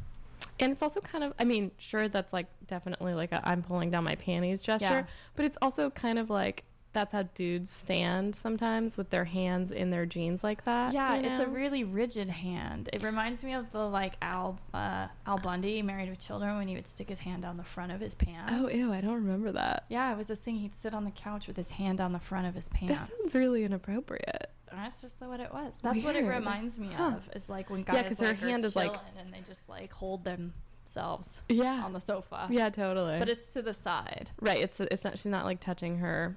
And it's also kind of, I mean, sure, that's like definitely like a I'm pulling down my panties gesture, yeah. but it's also kind of like that's how dudes stand sometimes, with their hands in their jeans like that. Yeah, you know? It's a really rigid hand. It reminds me of the, like, Al uh, Al Bundy, Married with Children, when he would stick his hand down the front of his pants. Oh, ew, I don't remember that. Yeah, it was this thing. He'd sit on the couch with his hand down the front of his pants. That sounds really inappropriate. And that's just what it was. That's Weird. What it reminds me huh. of, is, like, when guys yeah, 'cause like, her hand are is chilling like... and they just, like, hold them... themselves yeah. on the sofa. Yeah, totally. But it's to the side. Right, it's it's not she's not like touching her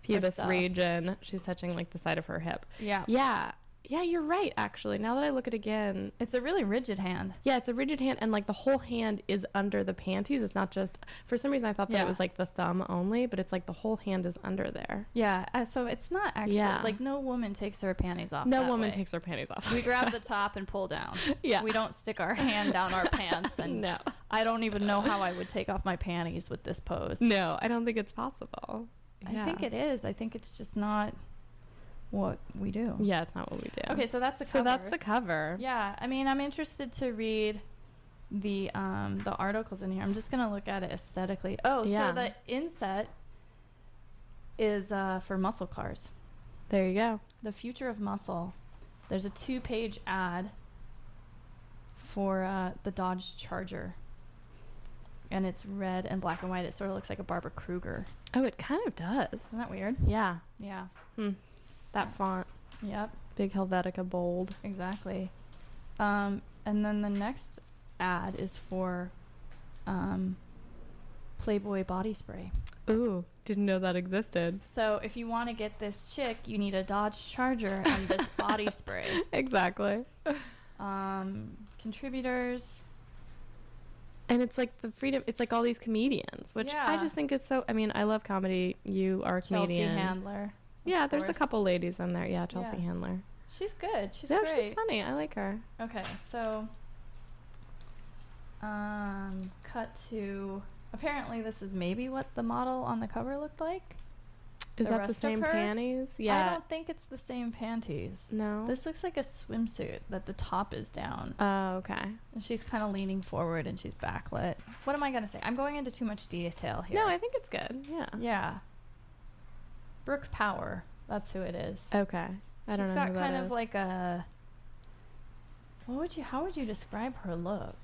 pubis region. She's touching like the side of her hip. Yeah. Yeah. Yeah, you're right actually. Now that I look at it again, it's a really rigid hand. Yeah, it's a rigid hand, and like the whole hand is under the panties. It's not just, for some reason I thought that yeah. it was like the thumb only, but it's like the whole hand is under there. Yeah, uh, so it's not actually yeah. like no woman takes her panties off. No that woman way. Takes her panties off. We grab the top and pull down. Yeah. We don't stick our hand down our pants and no. I don't even know how I would take off my panties with this pose. No, I don't think it's possible. Yeah. I think it is. I think it's just not what we do. Yeah, it's not what we do. Okay, so that's the cover. So that's the cover. Yeah, I mean, I'm interested to read the um, the articles in here. I'm just going to look at it aesthetically. Oh, yeah. So the inset is uh, for muscle cars. There you go. The future of muscle. There's a two-page ad for uh, the Dodge Charger. And it's red and black and white. It sort of looks like a Barbara Kruger. Oh, it kind of does. Isn't that weird? Yeah. Yeah. Hmm. That font. Yep. Big Helvetica bold. Exactly. Um, and then the next ad is for um, Playboy body spray. Ooh, didn't know that existed. So if you want to get this chick, you need a Dodge Charger and this body spray. Exactly. Um, contributors... And it's like the freedom, it's like all these comedians, which yeah. I just think is so, I mean, I love comedy. You are a comedian. Chelsea Handler. Yeah, there's course. A couple ladies in there. Yeah, Chelsea yeah. Handler. She's good. She's no, great. No, she's funny. I like her. Okay, so um, cut to, apparently this is maybe what the model on the cover looked like. Is the that the same panties? Yeah. I don't think it's the same panties. No. This looks like a swimsuit that the top is down. Oh, okay. And she's kind of leaning forward and she's backlit. What am I going to say? I'm going into too much detail here. No, I think it's good. Yeah. Yeah. Brooke Power. That's who it is. Okay. I don't she's know. She's got who that kind is. Of like a. What would you? How would you describe her look?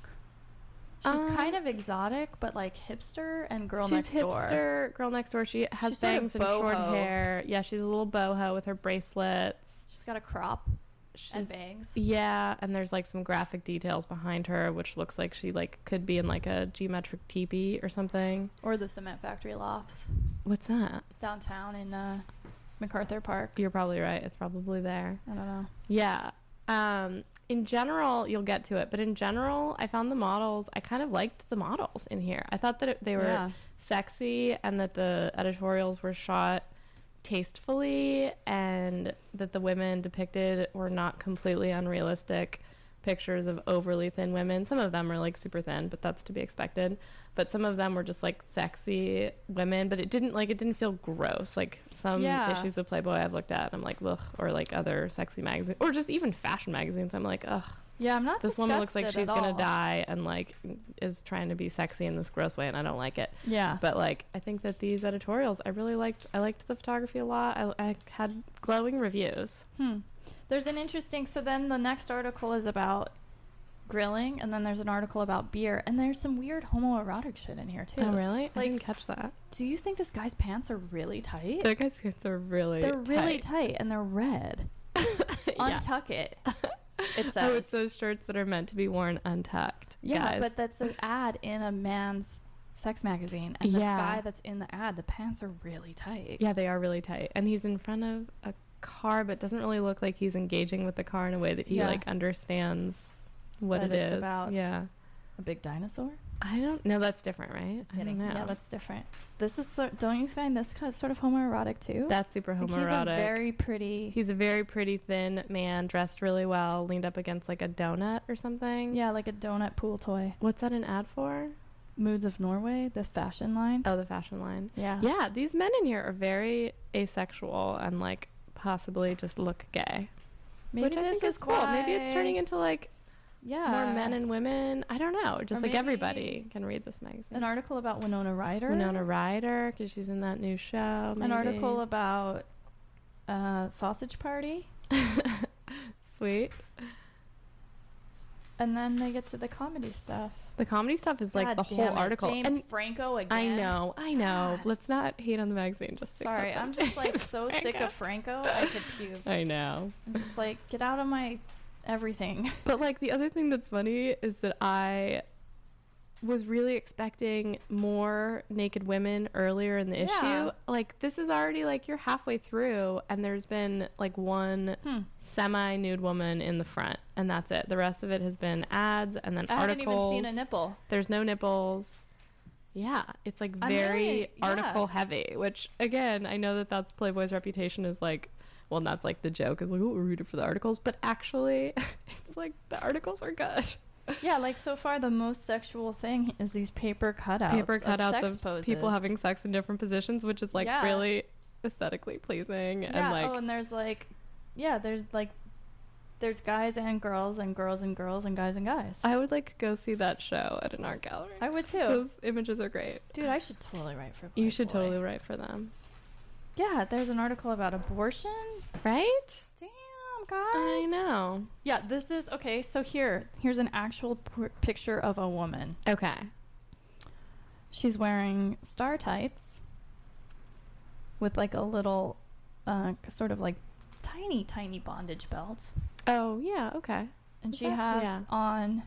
She's um, kind of exotic, but like hipster and girl next hipster, door. She's hipster, girl next door. She has she's bangs sort of and short hair. Yeah, she's a little boho with her bracelets. She's got a crop she's, and bangs. Yeah, and there's like some graphic details behind her, which looks like she like could be in like a geometric teepee or something. Or the cement factory lofts. What's that? Downtown in uh, MacArthur Park. You're probably right. It's probably there. I don't know. Yeah. Um... In general, you'll get to it, but in general, I found the models, I kind of liked the models in here. I thought that it, they were yeah. sexy, and that the editorials were shot tastefully, and that the women depicted were not completely unrealistic pictures of overly thin women. Some of them are like super thin, but that's to be expected. But some of them were just like sexy women, but it didn't like it didn't feel gross. Like some yeah. issues of Playboy I've looked at, and I'm like, ugh, or like other sexy magazines, or just even fashion magazines. I'm like, ugh, yeah, I'm not. This woman looks like she's gonna all. die, and like is trying to be sexy in this gross way, and I don't like it. Yeah, but like I think that these editorials, I really liked. I liked the photography a lot. I, I had glowing reviews. Hmm. There's an interesting, so then the next article is about grilling, and then there's an article about beer, and there's some weird homoerotic shit in here, too. Oh, really? Like, I didn't catch that. Do you think this guy's pants are really tight? That guy's pants are really They're tight. They're really tight, and they're red. Untuck it. It says. Oh, it's those shirts that are meant to be worn untucked. Yeah, guys. But that's an ad in a man's sex magazine, and yeah. this guy that's in the ad, the pants are really tight. Yeah, they are really tight, and he's in front of a car, but doesn't really look like he's engaging with the car in a way that he yeah. like understands what that it it's is about. Yeah, a big dinosaur. I don't know. That's different, right? Just kidding. Yeah, that's different. This is so, don't you find this kind of sort of homoerotic too? That's super homoerotic. He's a very pretty. He's a very pretty thin man dressed really well, leaned up against like a donut or something. Yeah, like a donut pool toy. What's that an ad for? Moods of Norway, the fashion line. Oh, the fashion line. Yeah. Yeah, these men in here are very asexual and like. Possibly just look gay, maybe, which I think is cool. Maybe it's turning into like yeah more men and women, I don't know, just or like everybody can read this magazine. An article about Winona Ryder Winona Ryder because she's in that new show, maybe. An article about uh Sausage Party. Sweet. And then they get to the comedy stuff. The comedy stuff is God like the whole it. article. James and Franco again. I know, I know. God. Let's not hate on the magazine. Just Sorry, I'm just like so Franco. sick of Franco, I could puke. I know. I'm just like, get out of my everything. But like the other thing that's funny is that I was really expecting more naked women earlier in the yeah. issue. Like this is already like you're halfway through and there's been like one hmm. semi-nude woman in the front and that's it. The rest of it has been ads and then I articles. I haven't even seen a nipple. There's no nipples. Yeah, it's like very really, yeah. article heavy, which again, I know that that's Playboy's reputation is like, well, and that's like the joke is like, oh, we're rooted for the articles, but actually it's like the articles are good. Yeah, like so far the most sexual thing is these paper cutouts. Paper cutouts of, sex of people having sex in different positions, which is like yeah. really aesthetically pleasing. Yeah, and like, oh, and there's like, yeah, there's like, there's guys and girls and girls and girls and guys and guys. I would like go see that show at an art gallery. I would too. Those images are great. Dude, I should totally write for Playboy. You should totally write for them. Yeah, there's an article about abortion. Right? Damn. Guys. I know. Yeah, this is okay. So here, here's an actual p- picture of a woman. Okay. She's wearing star tights with like a little, uh, sort of like tiny, tiny bondage belt. Oh yeah, okay. And is she that, has yeah. on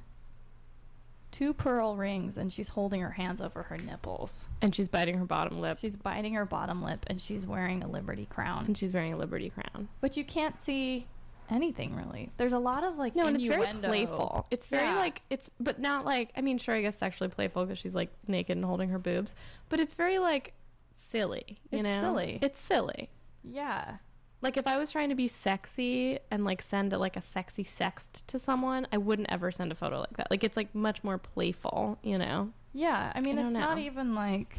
two pearl rings, and she's holding her hands over her nipples. And she's biting her bottom lip. She's biting her bottom lip, and she's wearing a Liberty crown. And she's wearing a Liberty crown. But you can't see anything really. There's a lot of like no, innuendo. And it's very playful. It's very yeah. like it's, but not like. I mean, sure, I guess sexually playful because she's like naked and holding her boobs. But it's very like silly. You it's know, silly. It's silly. Yeah. Like if I was trying to be sexy and like send a, like a sexy sext to someone, I wouldn't ever send a photo like that. Like it's like much more playful. You know. Yeah, I mean I it's know. not even like.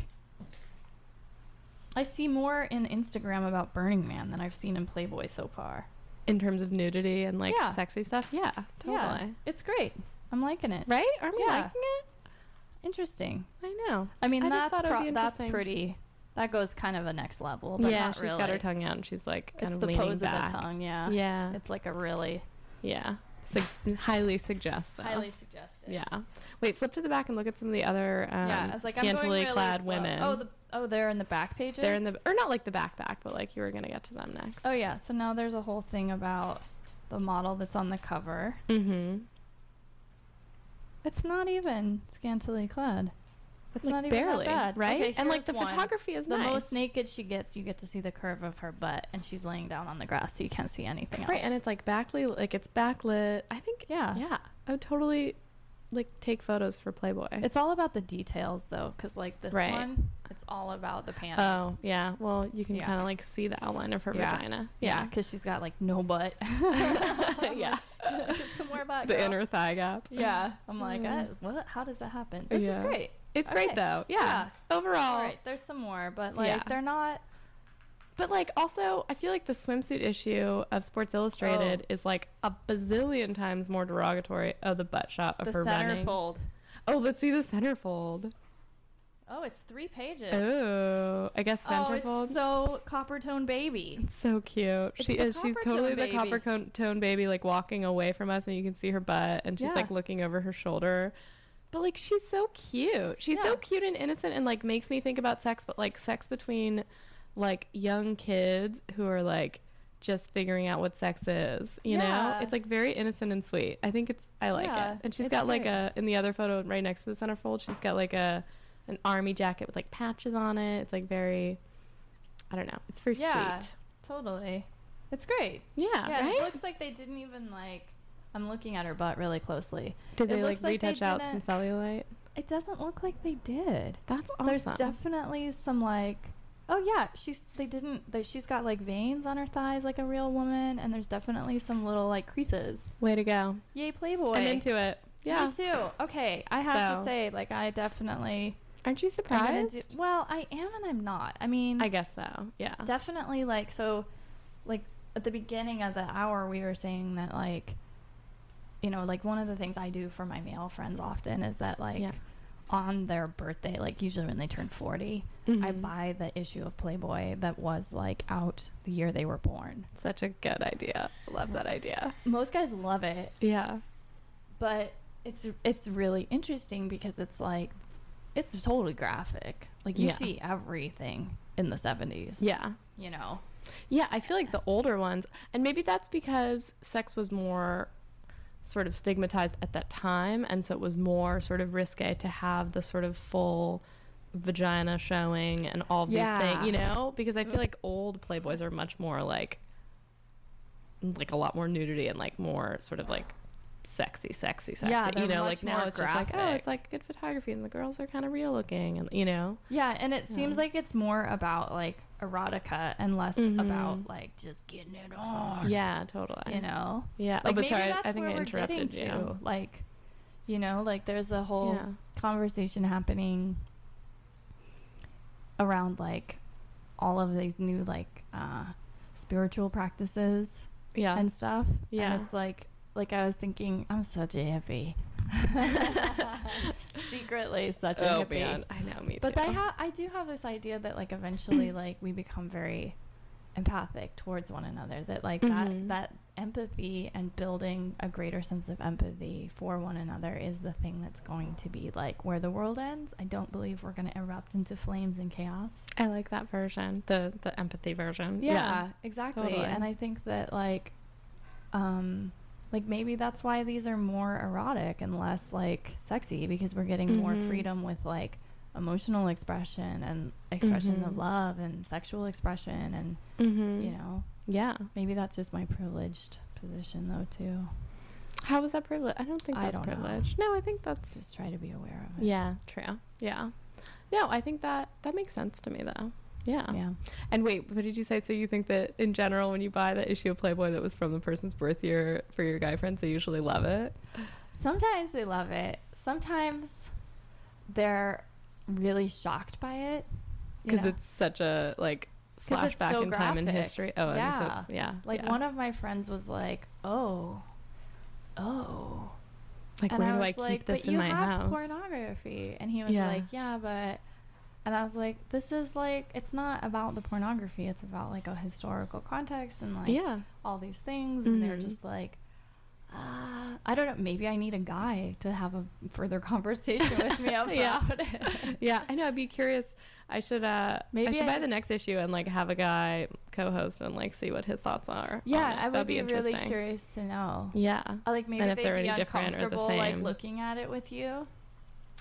I see more in Instagram about Burning Man than I've seen in Playboy so far. In terms of nudity and like yeah. sexy stuff? Yeah, totally. Yeah, it's great. I'm liking it. Right? Are we yeah. liking it? Interesting. I know. I mean, I that's, pro- that's pretty. That goes kind of a next level. But yeah, not she's really. got her tongue out and she's like kind it's of leaning back. It's the pose back. of the tongue, yeah. Yeah. It's like a really... Yeah. Su- highly suggestive. Highly suggestive. Yeah. Wait, flip to the back and look at some of the other um, yeah, like, scantily really clad slow. women. Oh, the, oh, they're in the back pages? They're in the... Or not like the back back, but like you were going to get to them next. Oh, yeah. So now there's a whole thing about the model that's on the cover. Mm-hmm. It's not even scantily clad. It's like not even barely, that bad. Right? Okay, and like the one. photography is the nice. The most naked she gets, you get to see the curve of her butt, and she's laying down on the grass, so you can't see anything else. Right, and it's like backlit, like it's backlit. I think, yeah, yeah, I would totally like take photos for Playboy. It's all about the details, though, because like this right. one, it's all about the panties. Oh, yeah. Well, you can yeah. kind of, like, see the outline of her yeah. vagina. Yeah, because yeah, she's got, like, no butt. yeah. Some more butt. The girl. Inner thigh gap. Yeah. I'm like, mm. I, what? How does that happen? This yeah. is great. It's okay. great, though. Yeah. yeah. Overall. All right. There's some more, but, like, yeah. they're not... But, like, also, I feel like the swimsuit issue of Sports Illustrated oh. is, like, a bazillion times more derogatory of the butt shot of the her running. The centerfold. Oh, let's see the centerfold. Oh, it's three pages. Oh, I guess centerfold. Oh, it's so Copper Tone Baby. It's so cute. It's she is. She's totally the Copper Tone Baby, like, walking away from us, and you can see her butt, and she's, yeah. like, looking over her shoulder. But, like, she's so cute. She's yeah. so cute and innocent and, like, makes me think about sex, but, like, sex between... like young kids who are like just figuring out what sex is, you yeah. know, it's like very innocent and sweet. I think it's, I like yeah, it. And she's got great. like a, in the other photo right next to the centerfold, she's got like a, an army jacket with like patches on it. It's like very, I don't know. It's very yeah, sweet. Totally. It's great. Yeah. Yeah. Right? It looks like they didn't even like, I'm looking at her butt really closely. Did they like retouch out some cellulite? It doesn't look like they did. That's awesome. There's definitely some like, oh yeah, she's they didn't they, she's got like veins on her thighs like a real woman, and there's definitely some little like creases. Way to go. Yay, Playboy. I'm into it. Yeah. Me too. Okay, I have so. to say like I definitely Aren't you surprised? Do, well, I am and I'm not. I mean, I guess so. Yeah. Definitely like so like at the beginning of the hour we were saying that like you know, like one of the things I do for my male friends often is that like yeah. on their birthday, like usually when they turn forty, mm-hmm. I buy the issue of Playboy that was like out the year they were born. Such a good idea. Love that idea. Most guys love it. Yeah. But it's it's really interesting because it's like, it's totally graphic. Like you yeah. see everything in the seventies. Yeah. You know? Yeah, I feel like the older ones, and maybe that's because sex was more... sort of stigmatized at that time, and so it was more sort of risque to have the sort of full vagina showing and all of yeah. these things, you know, because I feel like old Playboys are much more like like a lot more nudity and like more sort of like sexy sexy sexy yeah, you know, like now it's graphic. Just like, oh, it's like good photography and the girls are kind of real looking, and you know yeah and it yeah. seems like it's more about like erotica and less mm-hmm. about like just getting it on. Yeah, totally. You know, yeah, like, oh, but maybe sorry, that's I think I interrupted you to. Like, you know, like there's a whole yeah. conversation happening around like all of these new like uh spiritual practices yeah and stuff yeah and it's like Like, I was thinking, I'm such a hippie. Secretly such a oh, hippie. Oh, man. I know, me too. But I, ha- I do have this idea that, like, eventually, like, we become very empathic towards one another. That, like, mm-hmm. that, that empathy and building a greater sense of empathy for one another is the thing that's going to be, like, where the world ends. I don't believe we're going to erupt into flames and chaos. I like that version. The, the empathy version. Yeah, yeah. exactly. Totally. And I think that, like... um. Like, maybe that's why these are more erotic and less, like, sexy, because we're getting mm-hmm. more freedom with, like, emotional expression and expression mm-hmm. of love and sexual expression and, mm-hmm. you know. Yeah. Maybe that's just my privileged position, though, too. How is that privileged? I don't think that's I don't privileged. Know. No, I think that's... Just try to be aware of it. Yeah, true. Yeah. No, I think that that makes sense to me, though. Yeah. Yeah. And wait, what did you say? So you think that in general, when you buy the issue of Playboy that was from the person's birth year for your guy friends, they usually love it? Sometimes they love it. Sometimes they're really shocked by it. Because it's such a, like, flashback so in graphic. Time in history. Oh, yeah. I mean, so it's, yeah. Like, yeah. one of my friends was like, oh, oh. Like, and where I do I keep like, this in my house? But you have pornography. And he was yeah. like, yeah, but... And I was like, this is like, it's not about the pornography. It's about like a historical context and like yeah. all these things. Mm-hmm. And they're just like, uh, I don't know. Maybe I need a guy to have a further conversation with me about yeah. it. Yeah, I know. I'd be curious. I should uh, maybe I should I buy should... the next issue and like have a guy co-host and like see what his thoughts are. Yeah, I would That'd be, be really curious to know. Yeah. Or, like maybe and if they're any different or the same. Like looking at it with you.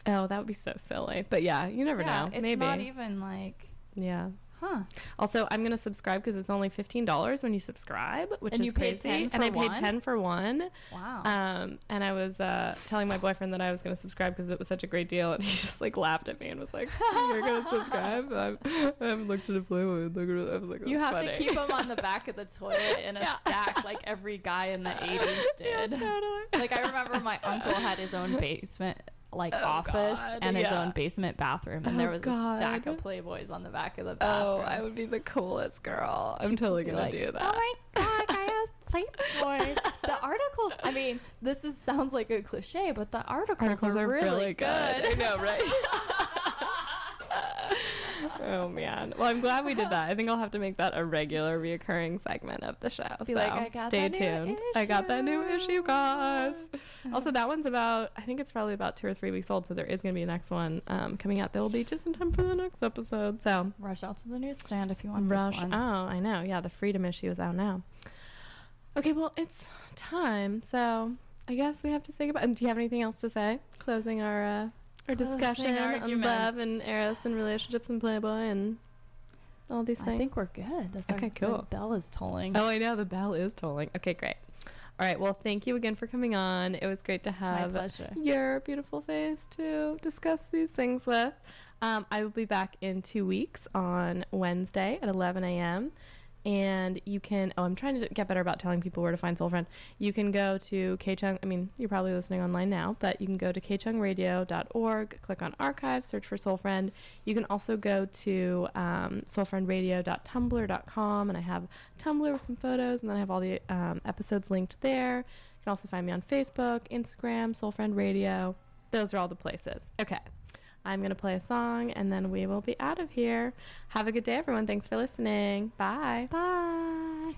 Oh, that would be so silly. But yeah, you never yeah, know. It's maybe. Not even like... Yeah. Huh. Also, I'm going to subscribe because it's only fifteen dollars when you subscribe, which and is you paid crazy. ten for and I one? paid ten for one. Wow. Um, and I was uh, telling my boyfriend that I was going to subscribe because it was such a great deal, and he just like laughed at me and was like, "You're going to subscribe?" I've, I haven't looked at a Playboy. I was like, "That's You have funny. to keep them on the back of the toilet in a yeah. stack, like every guy in the eighties did. Yeah, totally. Like I remember my uncle had his own basement. like oh office God, and his yeah. own basement bathroom, and oh there was God. a stack of Playboys on the back of the bathroom. Oh, I would be the coolest girl. I'm totally gonna like, do that. Oh my God, I was Playboy. The articles, I mean, this is, sounds like a cliche, but the articles, articles are, are really, really good. good. I know, right? Oh man. Well, I'm glad we did that. I think I'll have to make that a regular reoccurring segment of the show. Be so like, stay tuned. I got that new issue, guys. Also, that one's about, I think it's probably about two or three weeks old, so there is going to be a next one um, coming out. That will be just in time for the next episode. So rush out to the newsstand if you want rush this one. Oh, I know. Yeah, the Freedom Issue is out now. Okay, well, it's time. So I guess we have to say goodbye. Do you have anything else to say? Closing our... Uh, Our discussion on love and Eros and relationships and Playboy and all these things. I think we're good. That's okay, our, cool. The bell is tolling. Oh, I know. The bell is tolling. Okay, great. All right. Well, thank you again for coming on. It was great to have your beautiful face to discuss these things with. Um, I will be back in two weeks on Wednesday at eleven a.m. And you can, oh, I'm trying to get better about telling people where to find Soul Friend. You can go to K-Chung, I mean, you're probably listening online now, but you can go to k chung radio dot org, click on archive, search for Soul Friend. You can also go to um, soul friend radio dot tumblr dot com, and I have Tumblr with some photos, and then I have all the um, episodes linked there. You can also find me on Facebook, Instagram, Soul Friend Radio. Those are all the places. Okay. I'm going to play a song, and then we will be out of here. Have a good day, everyone. Thanks for listening. Bye. Bye.